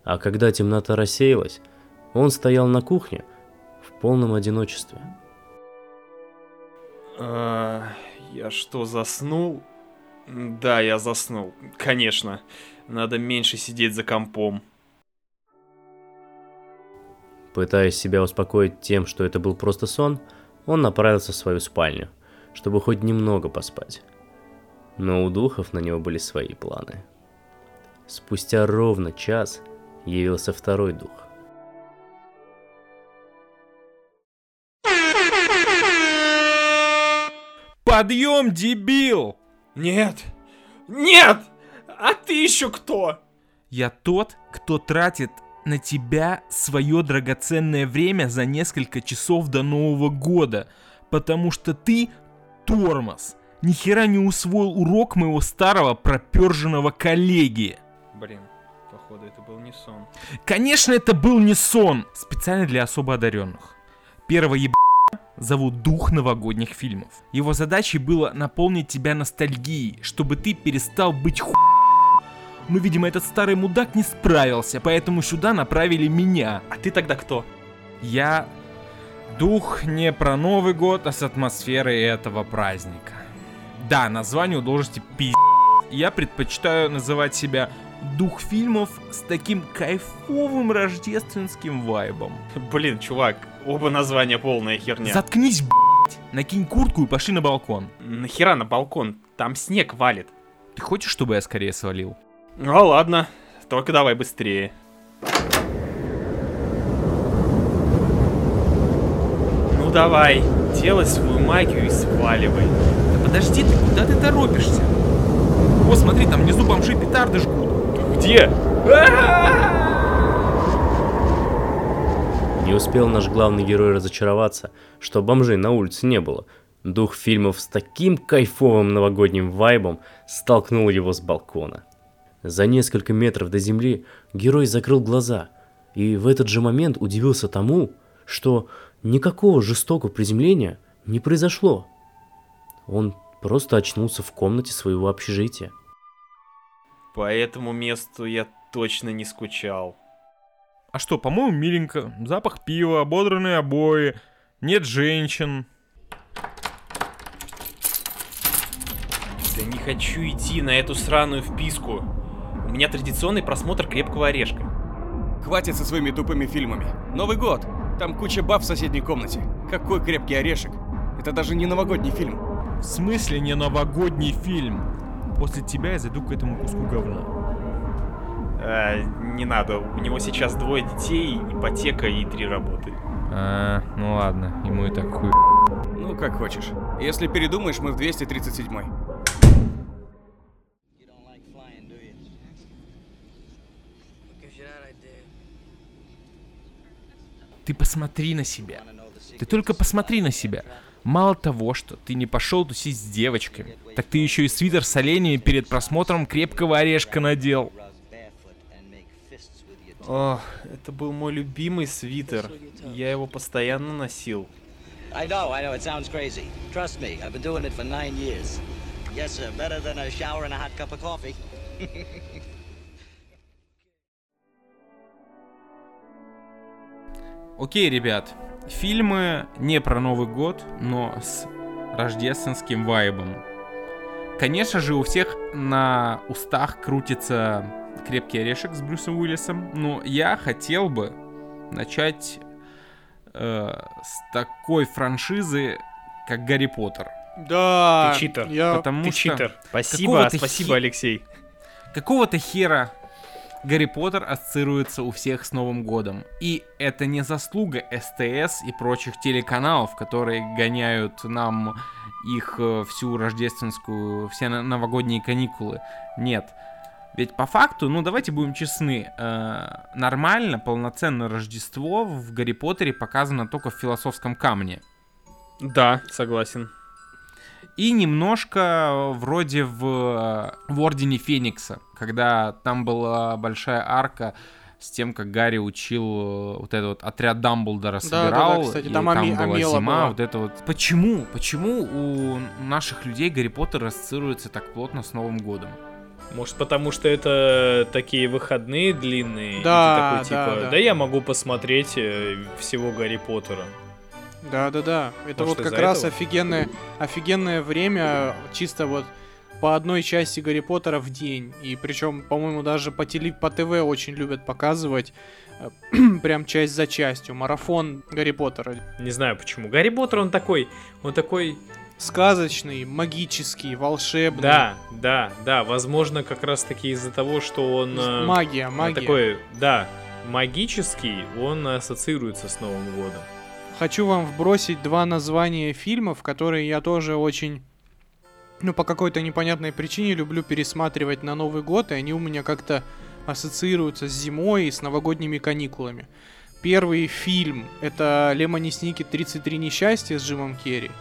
А когда темнота рассеялась, он стоял на кухне в полном одиночестве. А, я что, заснул? Да, я заснул. Конечно, надо меньше сидеть за компом. Пытаясь себя успокоить тем, что это был просто сон, он направился в свою спальню, чтобы хоть немного поспать. Но у духов на него были свои планы. Спустя ровно час явился второй дух. Подъем, дебил! Нет! Нет! А ты еще кто? Я тот, кто тратит на тебя свое драгоценное время за несколько часов до Нового года, потому что ты тормоз. Нихера не усвоил урок моего старого проперженного коллеги. Блин, походу это был не сон. Конечно, это был не сон. Специально для особо одаренных. Первого еб... зовут дух новогодних фильмов. Его задачей было наполнить тебя ностальгией, чтобы ты перестал быть ху... Но, видимо, этот старый мудак не справился, поэтому сюда направили меня. А ты тогда кто? Я дух не про Новый год, а с атмосферой этого праздника. Да, название у должности пиздец. Я предпочитаю называть себя дух фильмов с таким кайфовым рождественским вайбом. Блин, чувак, оба названия полная херня. Заткнись, блять. Накинь куртку и пошли на балкон. Нахера на балкон? Там снег валит. Ты хочешь, чтобы я скорее свалил? Ну ладно, только давай быстрее. Ну давай, делай свою магию и сваливай. Да подожди ты, куда ты торопишься? О, смотри, там внизу бомжи петарды жгут. Где? Не успел наш главный герой разочароваться, что бомжей на улице не было. Дух фильмов с таким кайфовым новогодним вайбом столкнул его с балкона. За несколько метров до земли герой закрыл глаза, и в этот же момент удивился тому, что никакого жестокого приземления не произошло. Он просто очнулся в комнате своего общежития. По этому месту я точно не скучал. А что, по-моему, миленько. Запах пива, ободранные обои, нет женщин. Да не хочу идти на эту сраную вписку. У меня традиционный просмотр «Крепкого орешка». Хватит со своими тупыми фильмами. Новый год! Там куча баб в соседней комнате. Какой «Крепкий орешек»? Это даже не новогодний фильм. В смысле не новогодний фильм? После тебя я зайду к этому куску говна. А, не надо. У него сейчас двое детей, ипотека и три работы. А, ну ладно. Ему и так хуй. Ну, как хочешь. Если передумаешь, мы в двести тридцать седьмой. Ты посмотри на себя. Ты только посмотри на себя. Мало того, что ты не пошел тусить с девочками, так ты еще и свитер с оленями перед просмотром «Крепкого орешка» надел. Ох, это был мой любимый свитер. Я его постоянно носил. I know, I know, it sounds crazy. Trust me, I've been doing it for nine years. Yes, sir, better than a shower and a hot cup of coffee. Окей, ребят, фильмы не про Новый год, но с рождественским вайбом. Конечно же, у всех на устах крутится «Крепкий орешек» с Брюсом Уиллисом, но я хотел бы начать э, с такой франшизы, как «Гарри Поттер». Да, ты читер. Я... Потому ты что... читер. Спасибо, спасибо, хи... Алексей. Какого-то хера Гарри Поттер ассоциируется у всех с Новым годом. И это не заслуга эс тэ эс и прочих телеканалов, которые гоняют нам их всю рождественскую, все новогодние каникулы. Нет. Ведь по факту, ну давайте будем честны, э, нормально, полноценное Рождество в Гарри Поттере показано только в «Философском камне». Да, согласен. И немножко вроде в, в Ордене Феникса, когда там была большая арка с тем, как Гарри учил вот этот вот отряд Дамблдора, собирал, да, да, да, кстати, там, и ами- там была зима, была. Вот это вот. Почему? Почему у наших людей Гарри Поттер ассоциируется так плотно с Новым годом? Может, потому что это такие выходные длинные, да, и ты такой, да, типа, да, да, я могу посмотреть всего Гарри Поттера. Да-да-да, это может, вот как раз офигенное, офигенное время, чисто вот по одной части Гарри Поттера в день. И причем, по-моему, даже по, теле, по ТВ очень любят показывать прям часть за частью, марафон Гарри Поттера. Не знаю почему. Гарри Поттер, он такой, он такой... сказочный, магический, волшебный. Да, да, да, возможно, как раз-таки из-за того, что он... Магия, он магия. Такой, да, магический, он ассоциируется с Новым годом. Хочу вам вбросить два названия фильмов, которые я тоже очень, ну, по какой-то непонятной причине люблю пересматривать на Новый год, и они у меня как-то ассоциируются с зимой и с новогодними каникулами. Первый фильм — это «Лемони Сникет. тридцать три несчастья» с Джимом Керри,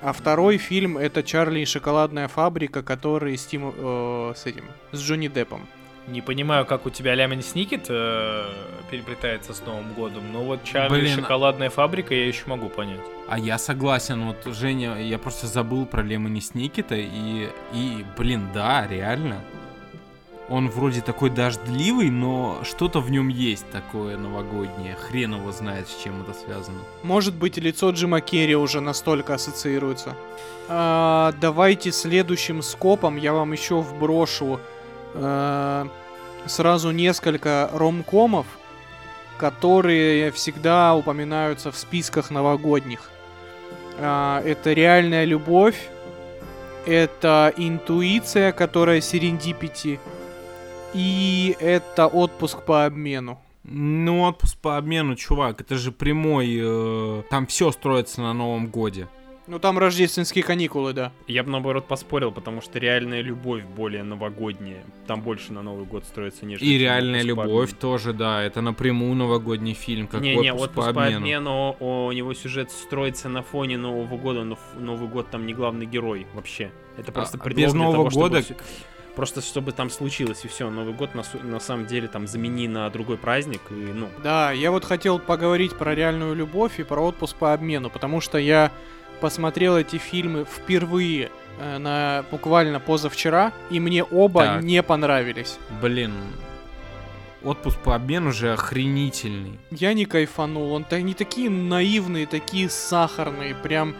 а второй фильм — это «Чарли и шоколадная фабрика», который с, Тим, э, с, этим, с Джонни Деппом. Не понимаю, как у тебя Лемони Сникет э, переплетается с Новым годом, но вот «Чарли и шоколадная фабрика» я еще могу понять. А я согласен, вот, Женя, я просто забыл про Лемони Сникета, и, и, блин, да, реально. Он вроде такой дождливый, но что-то в нем есть такое новогоднее. Хрен его знает, с чем это связано. Может быть, лицо Джима Керри уже настолько ассоциируется. А, давайте следующим скопом я вам еще вброшу а, сразу несколько ромкомов, которые всегда упоминаются в списках новогодних. А, это «Реальная любовь», это «Интуиция», которая «Серендипити», и это «Отпуск по обмену». Ну, «Отпуск по обмену», чувак, это же прямой... Э, там все строится на Новом годе. Ну, там рождественские каникулы, да. Я бы, наоборот, поспорил, потому что «Реальная любовь» более новогодняя. Там больше на Новый год строится, нежели... И «Реальная любовь» тоже, да. Это напрямую новогодний фильм, как не, «Отпуск, не, отпуск по обмену». Не-не, «Отпуск по обмену», у него сюжет строится на фоне Нового года, но Новый год там не главный герой вообще. Это просто а, предлог без для Нового того, года... чтобы... Просто чтобы там случилось, и все, Новый год на, на самом деле там замени на другой праздник, и ну. Да, я вот хотел поговорить про «Реальную любовь» и про «Отпуск по обмену», потому что я посмотрел эти фильмы впервые э, на, буквально позавчера, и мне оба так. не понравились. Блин, «Отпуск по обмену» же охренительный. Я не кайфанул, он они такие наивные, такие сахарные, прям...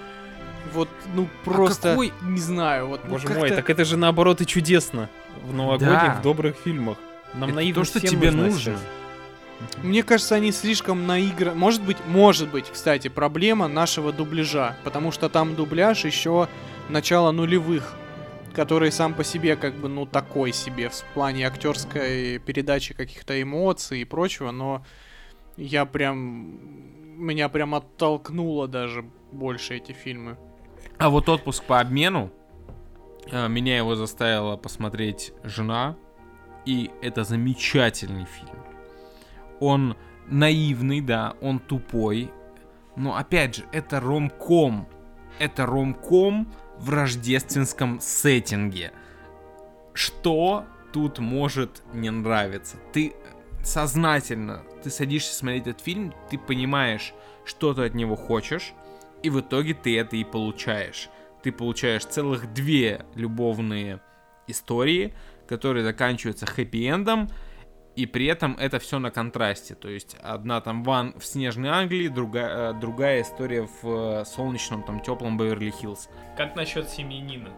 Вот, ну просто, а какой... не знаю вот, Боже ну, мой, так это же наоборот и чудесно. В новогодних, да. в добрых фильмах. Нам наивно всем тебе нужно. Мне кажется, они слишком наиграны. Может быть, может быть, кстати, проблема нашего дубляжа. Потому что там дубляж еще начала нулевых, который сам по себе как бы, ну такой себе в плане актерской передачи каких-то эмоций и прочего. Но я прям... Меня прям оттолкнуло даже больше эти фильмы. А вот «Отпуск по обмену», меня его заставила посмотреть жена, и это замечательный фильм. Он наивный, да, он тупой, но опять же, это ромком. Это ромком в рождественском сеттинге. Что тут может не нравиться? Ты сознательно, ты садишься смотреть этот фильм, ты понимаешь, что ты от него хочешь, и в итоге ты это и получаешь. Ты получаешь целых две любовные истории, которые заканчиваются хэппи-эндом, И при этом это все на контрасте. То есть одна там ван в снежной Англии, другая, другая история в солнечном, там, теплом Беверли-Хиллз. Как насчет «Семьянина»?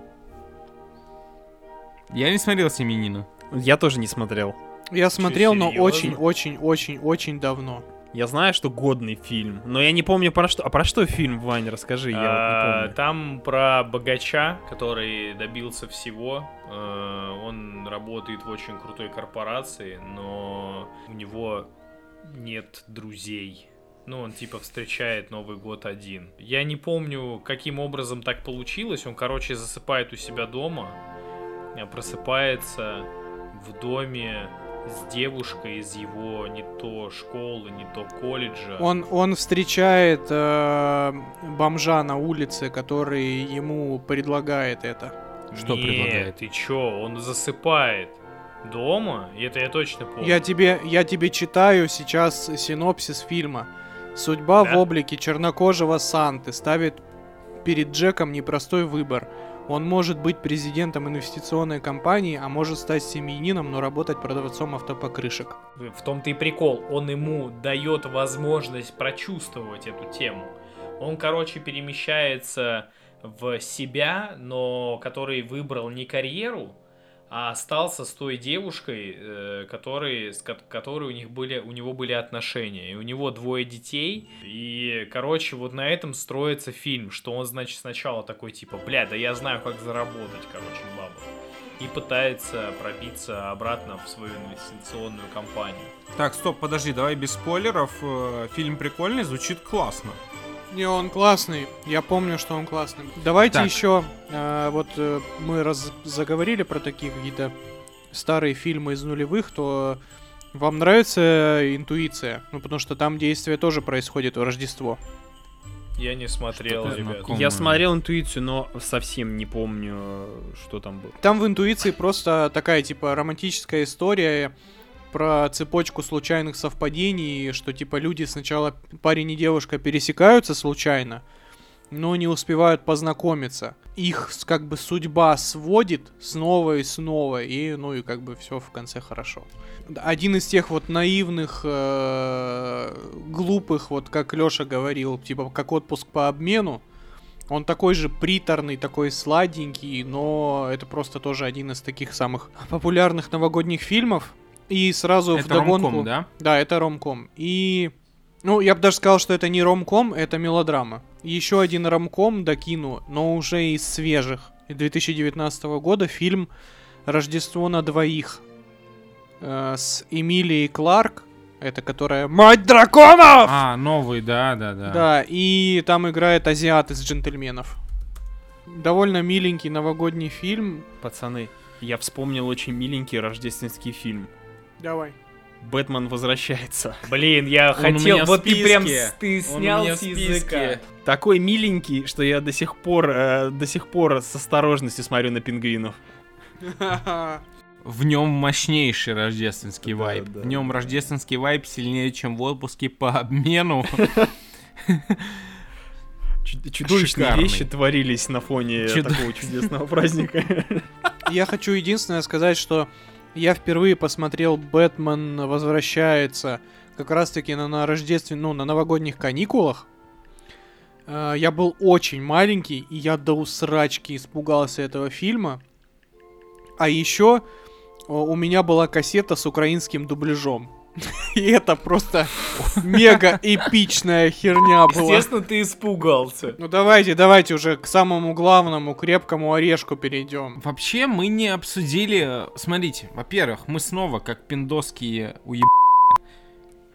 Я не смотрел «Семьянина». Я тоже не смотрел. Я смотрел, но очень-очень-очень-очень давно. Я знаю, что годный фильм, но я не помню про что. А про что фильм, Вань, расскажи, я а, вот не помню. Там про богача, который добился всего. Он работает в очень крутой корпорации, но у него нет друзей. Ну, он типа встречает Новый год один. Я не помню, каким образом так получилось. Он, короче, засыпает у себя дома, просыпается в доме с девушкой из его не то школы, не то колледжа. Он, он встречает э, бомжа на улице, который ему предлагает это. Что Нет, предлагает? Нет, ты чё? Он засыпает дома, и это я точно помню. Я тебе, я тебе читаю сейчас синопсис фильма. Судьба да? в облике чернокожего Санты ставит перед Джеком непростой выбор. Он может быть президентом инвестиционной компании, а может стать семьянином, но работать продавцом автопокрышек. В том-то и прикол. Он ему дает возможность прочувствовать эту тему. Он, короче, перемещается в себя, но который выбрал не карьеру, а остался с той девушкой, который, с которой у них были, у него были отношения. И у него двое детей. И, короче, вот на этом строится фильм, что он, значит, сначала такой, типа, бля, да я знаю, как заработать, короче, бабу. И пытается пробиться обратно в свою инвестиционную компанию. Так, стоп, подожди, давай без спойлеров. Фильм прикольный, звучит классно. Не, он классный. Я помню, что он классный. Давайте так. еще... Э, вот э, мы раз заговорили про такие какие-то старые фильмы из нулевых, то вам нравится «Интуиция»? Ну, потому что там действие тоже происходит в Рождество. Я не смотрел, ребят. Я смотрел «Интуицию», но совсем не помню, что там было. Там в «Интуиции» просто такая, типа, романтическая история... про цепочку случайных совпадений, что, типа, люди сначала, парень и девушка, пересекаются случайно, но не успевают познакомиться. Их, как бы, судьба сводит снова и снова, и, ну, и, как бы, все в конце хорошо. Один из тех вот наивных, глупых, вот, как Лёша говорил, типа, как «Отпуск по обмену», он такой же приторный, такой сладенький, но это просто тоже один из таких самых популярных новогодних фильмов. И сразу это вдогонку... ромком, да? Да, это ромком. И, ну, я бы даже сказал, что это не ромком, это мелодрама. Еще один ромком докину, но уже из свежих. две тысячи девятнадцатого года фильм «Рождество на двоих» э, с Эмилией Кларк. Это которая «Мать драконов!» А, новый, да, да, да. Да, и там играет азиат из «Джентльменов». Довольно миленький новогодний фильм. Пацаны, я вспомнил очень миленький рождественский фильм. Давай. «Бэтмен возвращается». Блин, я он хотел... Вот ты прям ты снял с языка. Такой миленький, что я до сих пор, э, до сих пор с осторожностью смотрю на пингвинов. В нем мощнейший рождественский да, вайб. Да, в нем да. Рождественский вайб сильнее, чем в «Отпуске по обмену». Чудовищные Шикарный. Вещи творились на фоне Чудо... такого чудесного праздника. Я хочу единственное сказать, что... Я впервые посмотрел «Бэтмен возвращается» как раз-таки на, на рождественских, ну, на новогодних каникулах. Э, я был очень маленький, и я до усрачки испугался этого фильма. А еще у меня была кассета с украинским дубляжом. И это просто мега эпичная херня была. Естественно, ты испугался. Ну давайте, давайте уже к самому главному, крепкому орешку перейдем. Вообще мы не обсудили... Смотрите, во-первых, мы снова как пиндосские уеб...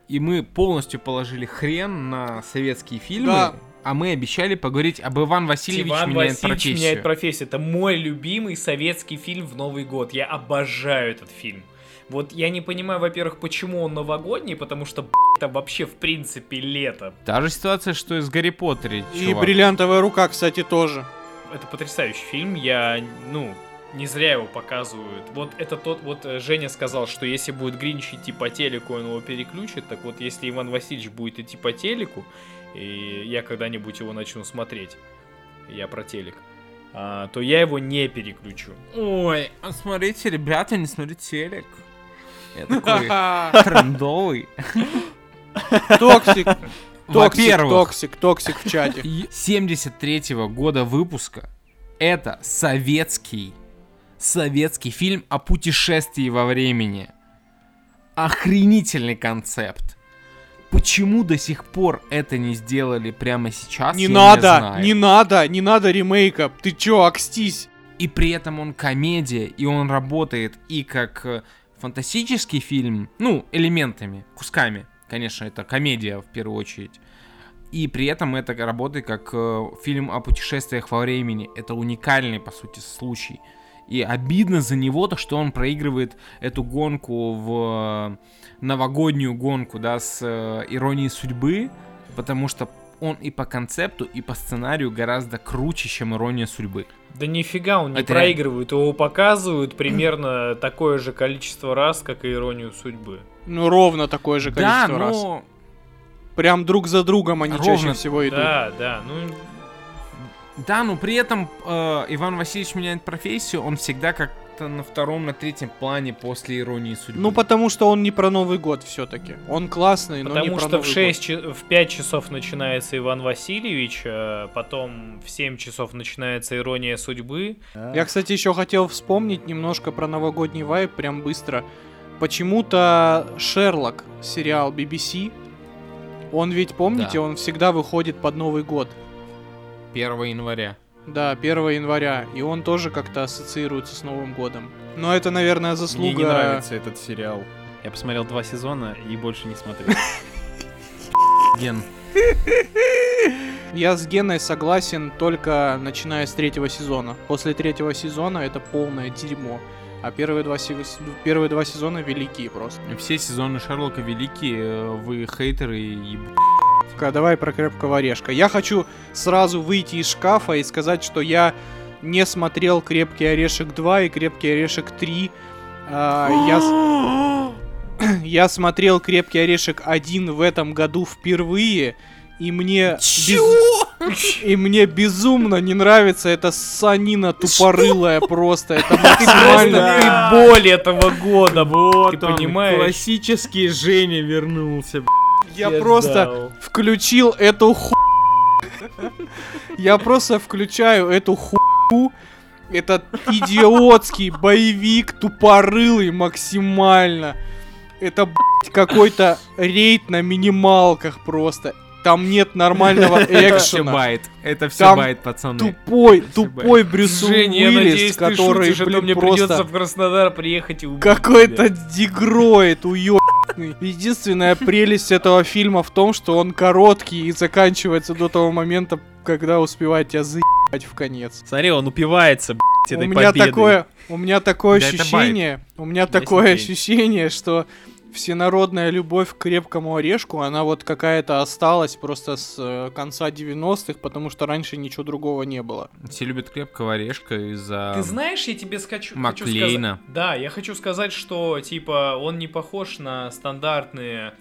И мы полностью положили хрен на советские фильмы. Да. А мы обещали поговорить об «Иван Васильевич Иван меняет Васильевич профессию». «Иван Васильевич меняет профессию». Это мой любимый советский фильм в Новый год. Я обожаю этот фильм. Вот я не понимаю, во-первых, почему он новогодний, потому что, б***, это вообще, в принципе, лето. Та же ситуация, что и с «Гарри Поттере», чувак. И «Бриллиантовая рука», кстати, тоже. Это потрясающий фильм, я, ну, не зря его показывают. Вот это тот, вот Женя сказал, что если будет Гринч идти по телеку, он его переключит. Так вот, если Иван Васильевич будет идти по телеку, и я когда-нибудь его начну смотреть, я про телек. А, то я его не переключу. Ой, а смотрите, ребята, не смотрите телек. Я такой трендовый. Токсик. Токсик, токсик, токсик в чате. семьдесят третьего года выпуска. Это советский, советский фильм о путешествии во времени. Охренительный концепт. Почему до сих пор это не сделали прямо сейчас? Не надо, не, не надо, не надо ремейка. Ты чё, окстись? И при этом он комедия, и он работает и как фантастический фильм, ну, элементами, кусками. Конечно, это комедия в первую очередь. И при этом это работает как фильм о путешествиях во времени. Это уникальный, по сути, случай. И обидно за него, то, что он проигрывает эту гонку в новогоднюю гонку, да, с «Иронией судьбы», потому что он и по концепту, и по сценарию гораздо круче, чем «Ирония судьбы». Да нифига он не это... проигрывает, его показывают примерно такое же количество раз, как и «Иронию судьбы». Ну, ровно такое же количество да, раз. Но... Прям друг за другом они ровно... чаще всего идут. Да, да, ну... Да, но при этом э, Иван Васильевич меняет профессию, он всегда как-то на втором, на третьем плане после «Иронии судьбы». Ну, потому что он не про Новый год все-таки. Он классный, потому но не про Новый год. Потому что в пять часов начинается Иван Васильевич, а потом в семь часов начинается «Ирония судьбы». Я, кстати, еще хотел вспомнить немножко про новогодний вайб, прям быстро. Почему-то «Шерлок», сериал би би си, он ведь, помните, да. он всегда выходит под Новый год. первого января. Да, первого января. И он тоже как-то ассоциируется с Новым годом. Но это, наверное, заслуга... Мне не нравится этот сериал. Я посмотрел два сезона и больше не смотрел. Ген. Я с Геной согласен только начиная с третьего сезона. После третьего сезона это полное дерьмо. А первые два, первые два сезона великие просто. Все сезоны Шерлока великие. Вы хейтеры и... Давай про «Крепкого орешка». Я хочу сразу выйти из шкафа и сказать, что я не смотрел «Крепкий орешек два» и «Крепкий орешек три». А, я, я смотрел «Крепкий орешек один» в этом году впервые, и мне, без... и мне безумно не нравится эта ссанина тупорылая просто. Это максимально боль этого года. Вот он, классический Женя вернулся, б***ь. Я yes, просто дал. включил эту ху... Я просто включаю эту ху... Этот идиотский боевик, тупорылый максимально. Это, блядь, какой-то рейд на минималках просто. Там нет нормального экшена. Это все байт, пацаны. Тупой, тупой Брюс Уиллис, который, блин, просто... в Краснодар приехать и убить. Какой-то дегроид, уёб... Единственная прелесть этого фильма в том, что он короткий и заканчивается до того момента, когда успевает тебя заебать в конец. Смотри, он упивается, блядь, этой победой. У меня такое, у меня такое да ощущение, у меня да такое ощущение, что всенародная любовь к «Крепкому орешку», она вот какая-то осталась просто с конца девяностых, потому что раньше ничего другого не было. Все любят «Крепкого орешка» из-за... Ты знаешь, я тебе скачу... Маклейна. Сказать... Да, я хочу сказать, что, типа, он не похож на стандартные...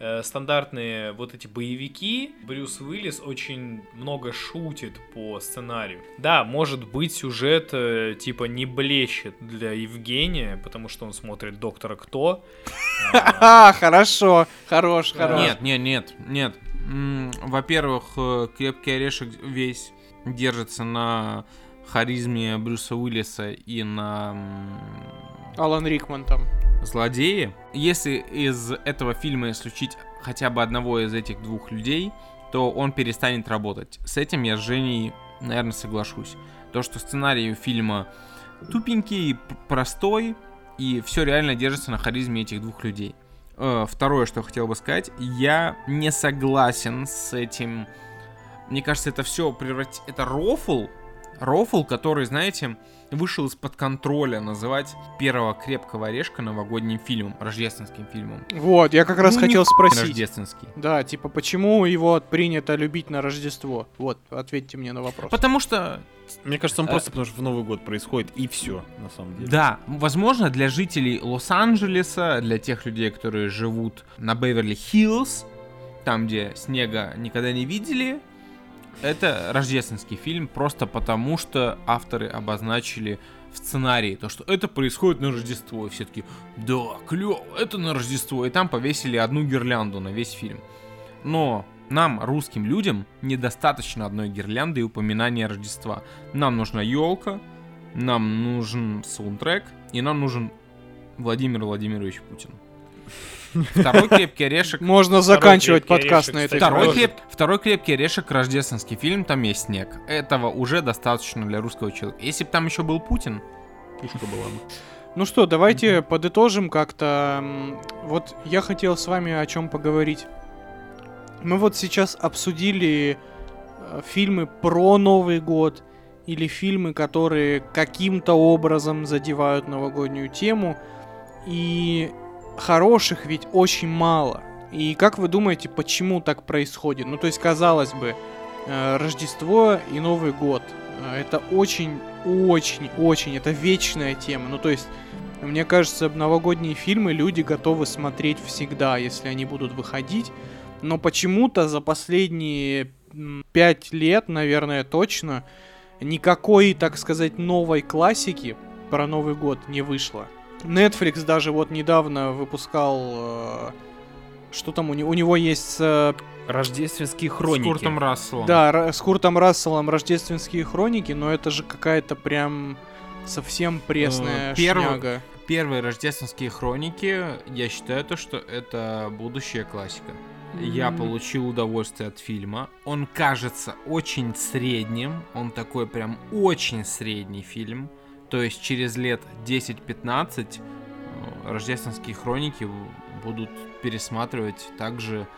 Э, стандартные вот эти боевики. Брюс Уиллис очень много шутит по сценарию. Да, может быть, сюжет э, типа не блещет для Евгения, потому что он смотрит «Доктора Кто». Хорошо, хорош, хорош. Нет, нет, нет, нет. Во-первых, «Крепкий орешек» весь держится на харизме Брюса Уиллиса и на... Алан Рикман там. Злодеи. Если из этого фильма исключить хотя бы одного из этих двух людей, то он перестанет работать. С этим я с Женей, наверное, соглашусь. То, что сценарий фильма тупенький, простой, и все реально держится на харизме этих двух людей. Второе, что я хотел бы сказать, я не согласен с этим. Мне кажется, это все превратить... Это рофл, рофл, который, знаете... вышел из-под контроля называть первого «Крепкого орешка» новогодним фильмом, рождественским фильмом. Вот, я как раз ну, хотел спросить. Рождественский. Да, типа, почему его принято любить на Рождество? Вот, ответьте мне на вопрос. Потому что... Мне кажется, он а... просто потому что в Новый год происходит, и все, на самом деле. Да, возможно, для жителей Лос-Анджелеса, для тех людей, которые живут на Беверли-Хиллз, там, где снега никогда не видели... Это рождественский фильм просто потому, что авторы обозначили в сценарии, то, что это происходит на Рождество. И все таки, да, клево, это на Рождество. И там повесили одну гирлянду на весь фильм. Но нам, русским людям, недостаточно одной гирлянды и упоминания Рождества. Нам нужна елка, нам нужен саундтрек, и нам нужен Владимир Владимирович Путин. Второй крепкий орешек... Можно заканчивать подкаст на этой фразе. Второй крепкий орешек, рождественский фильм, там есть снег. Этого уже достаточно для русского человека. Если бы там еще был Путин, пушка была бы. Ну что, давайте подытожим как-то. Вот я хотел с вами о чем поговорить. Мы вот сейчас обсудили фильмы про Новый год или фильмы, которые каким-то образом задевают новогоднюю тему. И хороших ведь очень мало. И как вы думаете, почему так происходит? Ну, то есть, казалось бы, Рождество и Новый год — это очень-очень-очень, это вечная тема. Ну, то есть, мне кажется, новогодние фильмы люди готовы смотреть всегда, если они будут выходить. Но почему-то за последние пять лет, наверное, точно, никакой, так сказать, новой классики про Новый год не вышло. Netflix даже вот недавно выпускал... Э, что там у него? У него есть... Э, Рождественские хроники. С Куртом Расселом. Да, р- с Куртом Расселом Рождественские хроники, но это же какая-то прям совсем пресная Первый, шняга. Первые Рождественские хроники, я считаю, то, что это будущая классика. Mm-hmm. Я получил удовольствие от фильма. Он кажется очень средним. Он такой прям очень средний фильм. То есть через лет десять-пятнадцать Рождественские хроники будут пересматривать так же,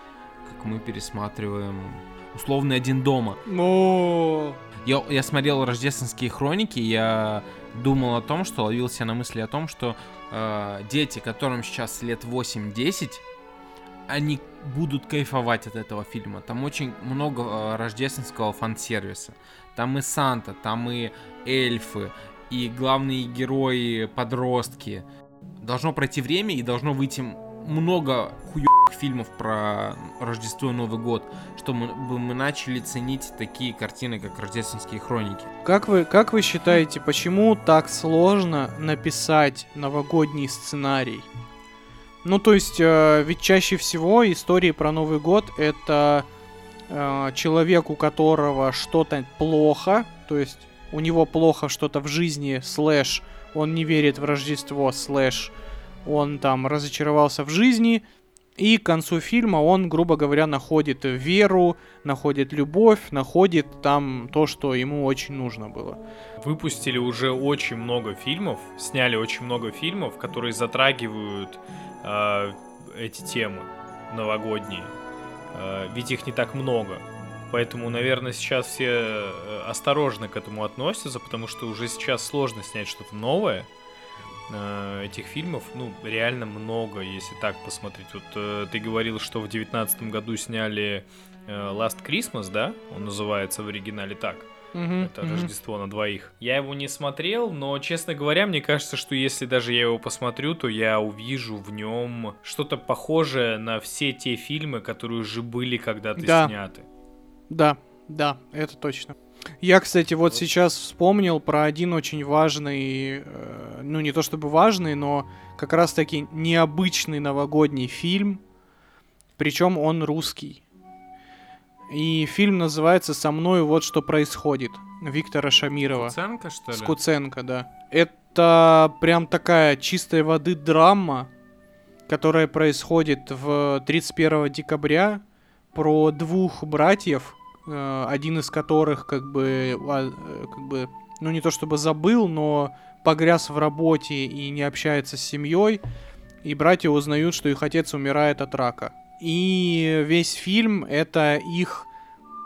как мы пересматриваем условный «Один дома». Но... Я, я смотрел «Рождественские хроники», я думал о том, что ловился на мысли о том, что э, дети, которым сейчас лет восемь-десять, они будут кайфовать от этого фильма. Там очень много э, рождественского фан-сервиса. Там и Санта, там и эльфы, и главные герои-подростки. Должно пройти время, и должно выйти много хуёвых фильмов про Рождество и Новый год, чтобы мы начали ценить такие картины, как «Рождественские хроники». Как вы, как вы считаете, почему так сложно написать новогодний сценарий? Ну, то есть, э, ведь чаще всего истории про Новый год — это э, человек, у которого что-то плохо, то есть... У него плохо что-то в жизни, слэш, он не верит в Рождество, слэш, он там разочаровался в жизни. И к концу фильма он, грубо говоря, находит веру, находит любовь, находит там то, что ему очень нужно было. Выпустили уже очень много фильмов, сняли очень много фильмов, которые затрагивают э, эти темы новогодние. Э, ведь их не так много. Поэтому, наверное, сейчас все осторожно к этому относятся, потому что уже сейчас сложно снять что-то новое. Этих фильмов, ну, реально много, если так посмотреть. Вот ты говорил, что в девятнадцатом году сняли Last Christmas, да? Он называется в оригинале так. Mm-hmm. Это Рождество mm-hmm. на двоих. Я его не смотрел, но, честно говоря, мне кажется, что если даже я его посмотрю, то я увижу в нем что-то похожее на все те фильмы, которые уже были когда-то да. сняты. Да, да, это точно. Я, кстати, вот сейчас вспомнил про один очень важный, э, ну не то чтобы важный, но как раз-таки необычный новогодний фильм, причем он русский. И фильм называется «Со мною вот что происходит» Виктора Шамирова. Скуценко, что ли? Скуценко, да. Это прям такая чистой воды драма, которая происходит в тридцать первого декабря. Про двух братьев, один из которых как бы, как бы, ну не то чтобы забыл, но погряз в работе и не общается с семьей, и братья узнают, что их отец умирает от рака. И весь фильм — это их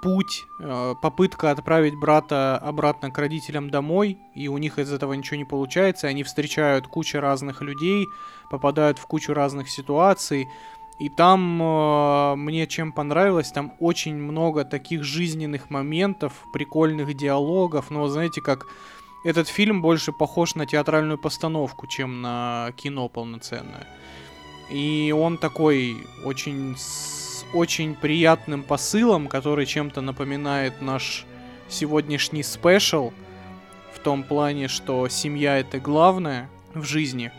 путь, попытка отправить брата обратно к родителям домой, и у них из этого ничего не получается, они встречают кучу разных людей, попадают в кучу разных ситуаций. И там э, мне чем понравилось, там очень много таких жизненных моментов, прикольных диалогов. Но, знаете, как этот фильм больше похож на театральную постановку, чем на кино полноценное. И он такой очень, с очень приятным посылом, который чем-то напоминает наш сегодняшний спешл. в том плане, что семья — это главное в жизни,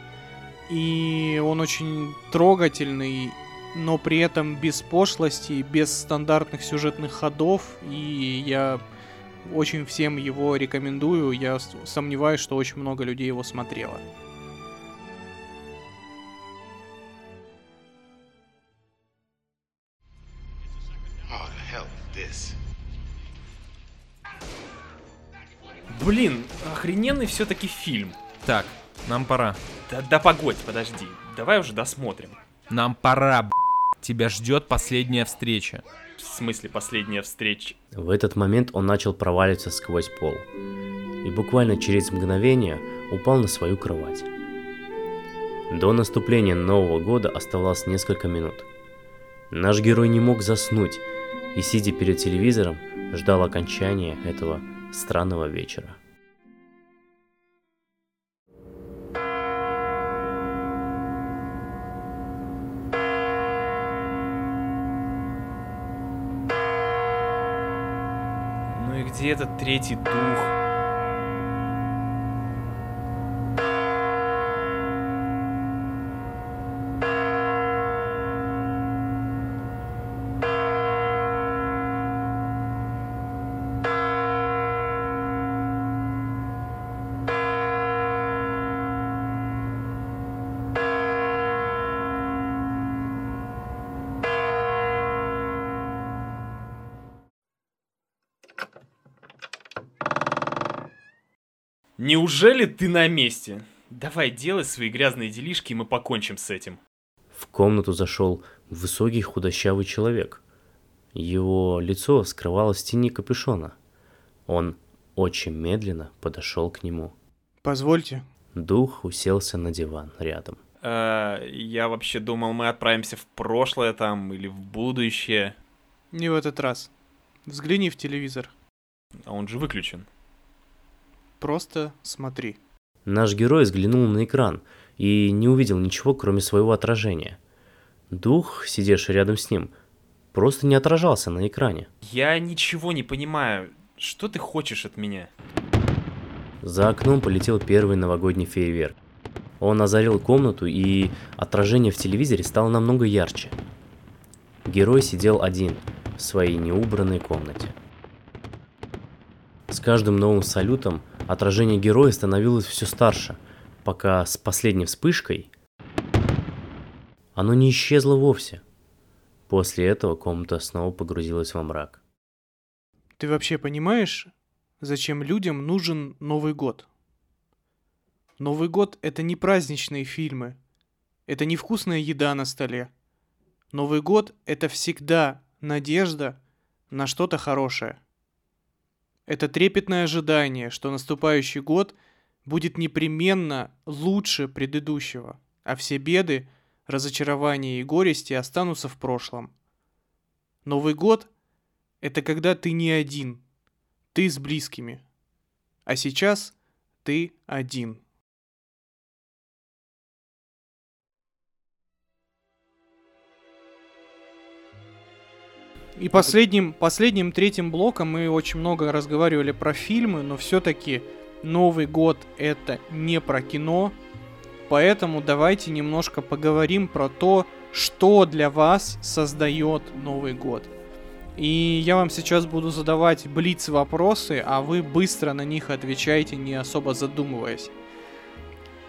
и он очень трогательный, но при этом без пошлости, без стандартных сюжетных ходов, и я очень всем его рекомендую, я сомневаюсь, что очень много людей его смотрело. Блин, охрененный все-таки фильм. Так, нам пора. Да, да погодь, подожди, давай уже досмотрим. Нам пора, б***ь. Тебя ждет последняя встреча. В смысле последняя встреча? В этот момент он начал проваливаться сквозь пол. И буквально через мгновение упал на свою кровать. До наступления Нового года оставалось несколько минут. Наш герой не мог заснуть и, сидя перед телевизором, ждал окончания этого странного вечера. Ну и где этот третий дух? Неужели ты на месте? Давай, делай свои грязные делишки, и мы покончим с этим. В комнату зашел высокий худощавый человек. Его лицо скрывалось в тени капюшона. Он очень медленно подошел к нему. Позвольте. Дух уселся на диван рядом. Э, я вообще думал, мы отправимся в прошлое там или в будущее. Не в этот раз. Взгляни в телевизор. А он же выключен. Просто смотри. Наш герой взглянул на экран и не увидел ничего, кроме своего отражения. Дух, сидевший рядом с ним, просто не отражался на экране. Я ничего не понимаю. Что ты хочешь от меня? За окном полетел первый новогодний фейерверк. Он озарил комнату, и отражение в телевизоре стало намного ярче. Герой сидел один в своей неубранной комнате. С каждым новым салютом отражение героя становилось все старше, пока с последней вспышкой оно не исчезло вовсе. После этого комната снова погрузилась во мрак. Ты вообще понимаешь, зачем людям нужен Новый год? Новый год — это не праздничные фильмы, это не вкусная еда на столе. Новый год — это всегда надежда на что-то хорошее. Это трепетное ожидание, что наступающий год будет непременно лучше предыдущего, а все беды, разочарования и горести останутся в прошлом. Новый год — это когда ты не один, ты с близкими, а сейчас ты один. И последним, последним третьим блоком мы очень много разговаривали про фильмы, но все-таки Новый год — это не про кино, поэтому давайте немножко поговорим про то, что для вас создает Новый год. И я вам сейчас буду задавать блиц-вопросы, а вы быстро на них отвечаете, не особо задумываясь.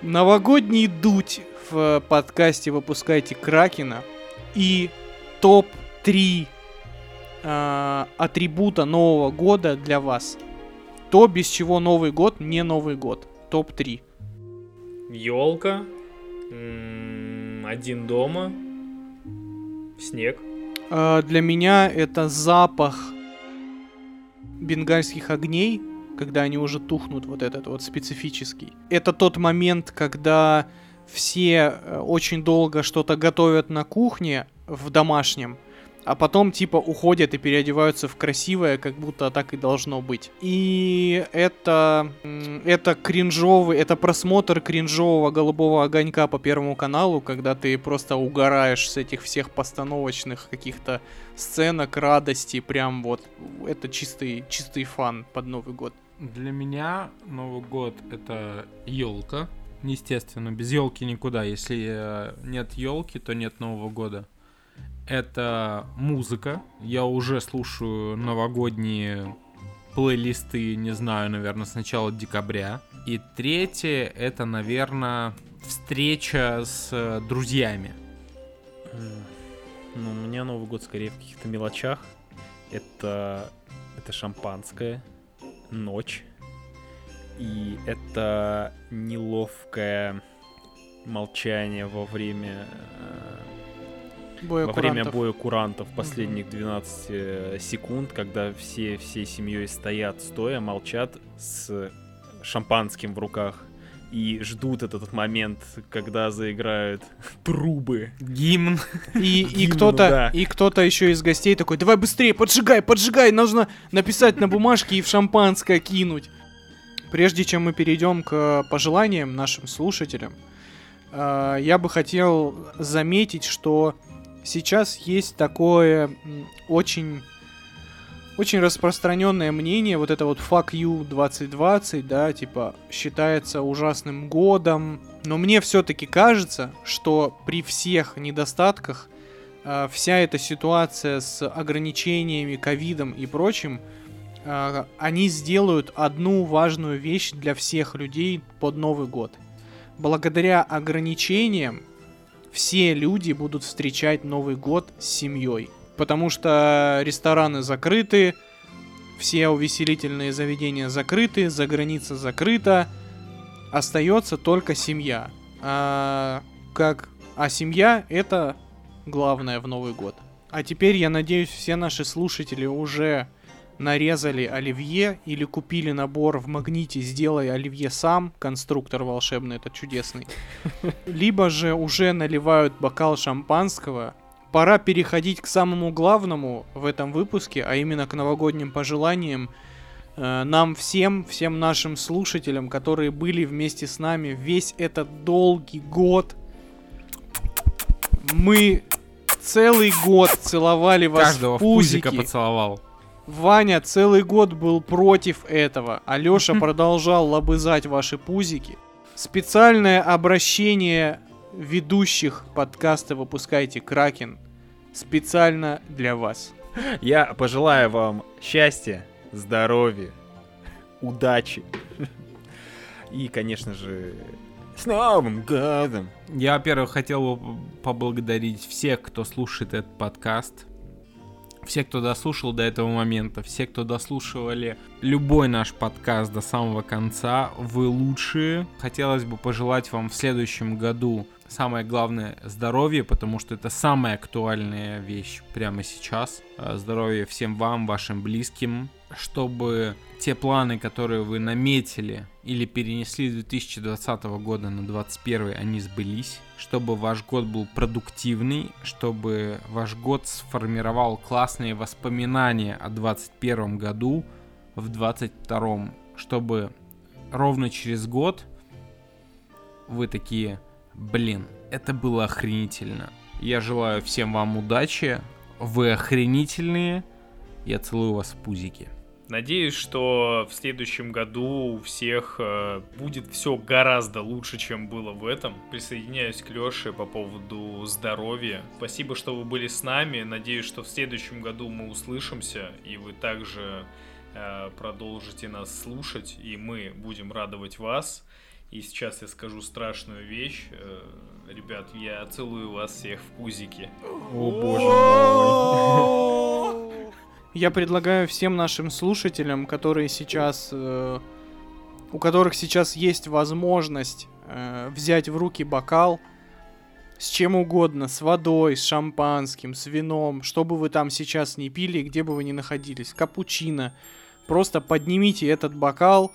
Новогодний дуть в подкасте «Выпускайте Кракена» и топ три атрибута Нового года для вас. То, без чего Новый год не Новый год. Топ три. Ёлка. М-м, один дома. Снег. А, для меня это запах бенгальских огней, когда они уже тухнут, вот этот вот специфический. Это тот момент, когда все очень долго что-то готовят на кухне в домашнем, а потом типа уходят и переодеваются в красивое, как будто так и должно быть. И это, это кринжовый, это просмотр кринжового «Голубого огонька» по Первому каналу, когда ты просто угораешь с этих всех постановочных каких-то сценок, радости, прям вот, это чистый, чистый фан под Новый год. Для меня Новый год — это елка, естественно, без елки никуда, если нет елки, то нет Нового года. Это музыка. Я уже слушаю новогодние плейлисты, не знаю, наверное, с начала декабря. И третье, это, наверное, встреча с друзьями. Ну, у меня Новый год скорее в каких-то мелочах. Это, это шампанское, ночь. И это неловкое молчание во время... Боя Во курантов. время боя курантов последних двенадцать секунд, когда все всей семьей стоят стоя, молчат с шампанским в руках и ждут этот момент, когда заиграют трубы, гимн. И, и гимн, кто-то, да. и кто-то еще из гостей такой: давай быстрее, поджигай, поджигай, нужно написать на бумажке и в шампанское кинуть. Прежде чем мы перейдем к пожеланиям нашим слушателям, я бы хотел заметить, что сейчас есть такое очень, очень распространенное мнение, вот это вот «fuck you двадцать двадцать», да, типа, считается ужасным годом. Но мне все-таки кажется, что при всех недостатках э, вся эта ситуация с ограничениями, ковидом и прочим, э, они сделают одну важную вещь для всех людей под Новый год. Благодаря ограничениям все люди будут встречать Новый год с семьей, потому что рестораны закрыты, все увеселительные заведения закрыты, за граница закрыта, остается только семья. А, как, а семья — это главное в Новый год. А теперь, я надеюсь, все наши слушатели уже нарезали оливье или купили набор в магните «Сделай оливье сам», конструктор волшебный, этот чудесный. Либо же уже наливают бокал шампанского. Пора переходить к самому главному в этом выпуске, а именно к новогодним пожеланиям э, нам всем, всем нашим слушателям, которые были вместе с нами весь этот долгий год. Мы целый год целовали вас каждого в пузики. Каждого в пузика поцеловал. Ваня целый год был против этого. Алёша продолжал лобызать ваши пузики. Специальное обращение ведущих подкаста «Выпускайте Кракен» специально для вас. Я пожелаю вам счастья, здоровья, удачи и, конечно же, с Новым годом. Я, во-первых, хотел бы поблагодарить всех, кто слушает этот подкаст. Все, кто дослушал до этого момента, все, кто дослушивали любой наш подкаст до самого конца, вы лучшие. Хотелось бы пожелать вам в следующем году самое главное – здоровье, потому что это самая актуальная вещь прямо сейчас. Здоровья всем вам, вашим близким, чтобы те планы, которые вы наметили или перенесли с две тысячи двадцатого года на двадцать первый, они сбылись, чтобы ваш год был продуктивный, чтобы ваш год сформировал классные воспоминания о двадцать первом году в двадцать втором, чтобы ровно через год вы такие: блин, это было охренительно. Я желаю всем вам удачи, вы охренительные, я целую вас в пузики. Надеюсь, что в следующем году у всех э, будет все гораздо лучше, чем было в этом. Присоединяюсь к Лёше по поводу здоровья. Спасибо, что вы были с нами. Надеюсь, что в следующем году мы услышимся, и вы также э, продолжите нас слушать, и мы будем радовать вас. И сейчас я скажу страшную вещь. Э, ребят, я целую вас всех в пузики. О, боже мой. Я предлагаю всем нашим слушателям, которые сейчас, э, у которых сейчас есть возможность э, взять в руки бокал с чем угодно, с водой, с шампанским, с вином, что бы вы там сейчас ни пили, где бы вы ни находились, капучино, просто поднимите этот бокал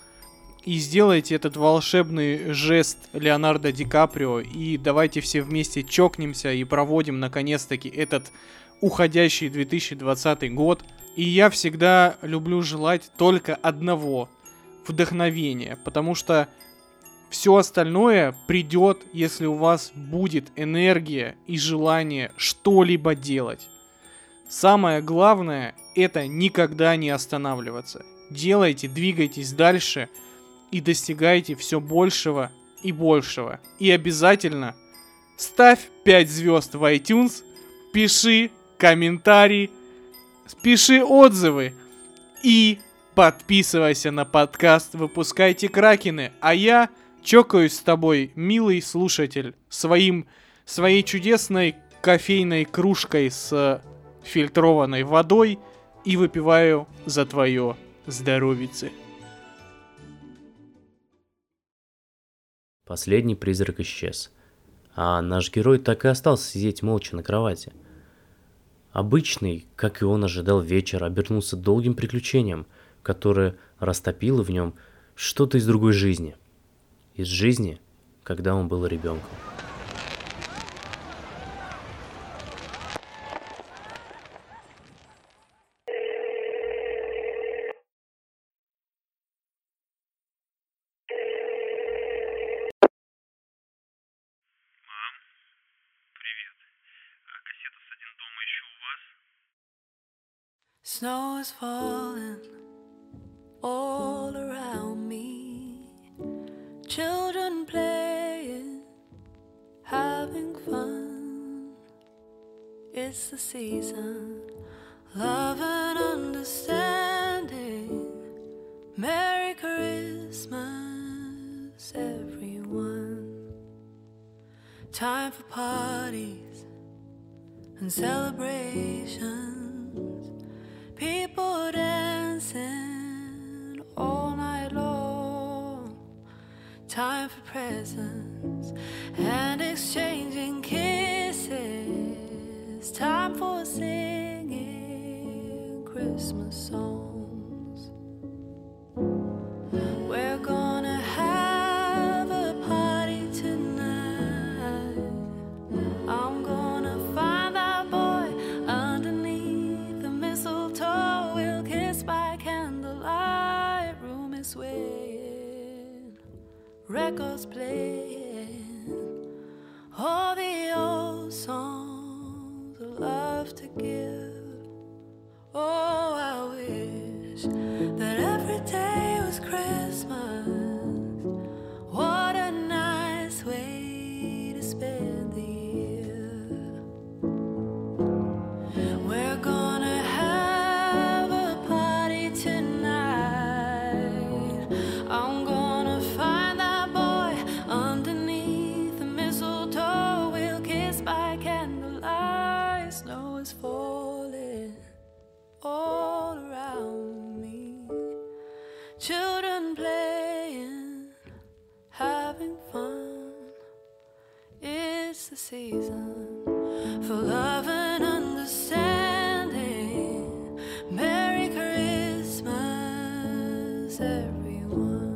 и сделайте этот волшебный жест Леонардо Ди Каприо, и давайте все вместе чокнемся и проводим наконец-таки этот уходящий две тысячи двадцатый год, и я всегда люблю желать только одного – вдохновения, потому что все остальное придет, если у вас будет энергия и желание что-либо делать. Самое главное – это никогда не останавливаться. Делайте, двигайтесь дальше и достигайте все большего и большего. И обязательно ставь пять звезд в iTunes, пиши комментарии, пиши отзывы и подписывайся на подкаст «Выпускайте кракены». А я чокаюсь с тобой, милый слушатель, своим, своей чудесной кофейной кружкой с фильтрованной водой и выпиваю за твое здоровице. Последний призрак исчез, а наш герой так и остался сидеть молча на кровати. Обычный, как и он ожидал, вечер обернулся долгим приключением, которое растопило в нем что-то из другой жизни. Из жизни, когда он был ребенком. Snow is falling all around me. Children playing, having fun. It's the season, love and understanding. Merry Christmas, everyone. Time for parties and celebrations. People dancing all night long. Time for presents and exchanging kisses. Time for singing Christmas songs. We're gonna have a party tonight. I'm gonna find that boy underneath the mistletoe. Swaying, records playing, all the old songs of love to give. Oh, I wish that every day was Christmas. What a nice way to spend the year. We're gonna have a party tonight. All around me, children playing, having fun. It's the season for love and understanding. Merry Christmas, everyone.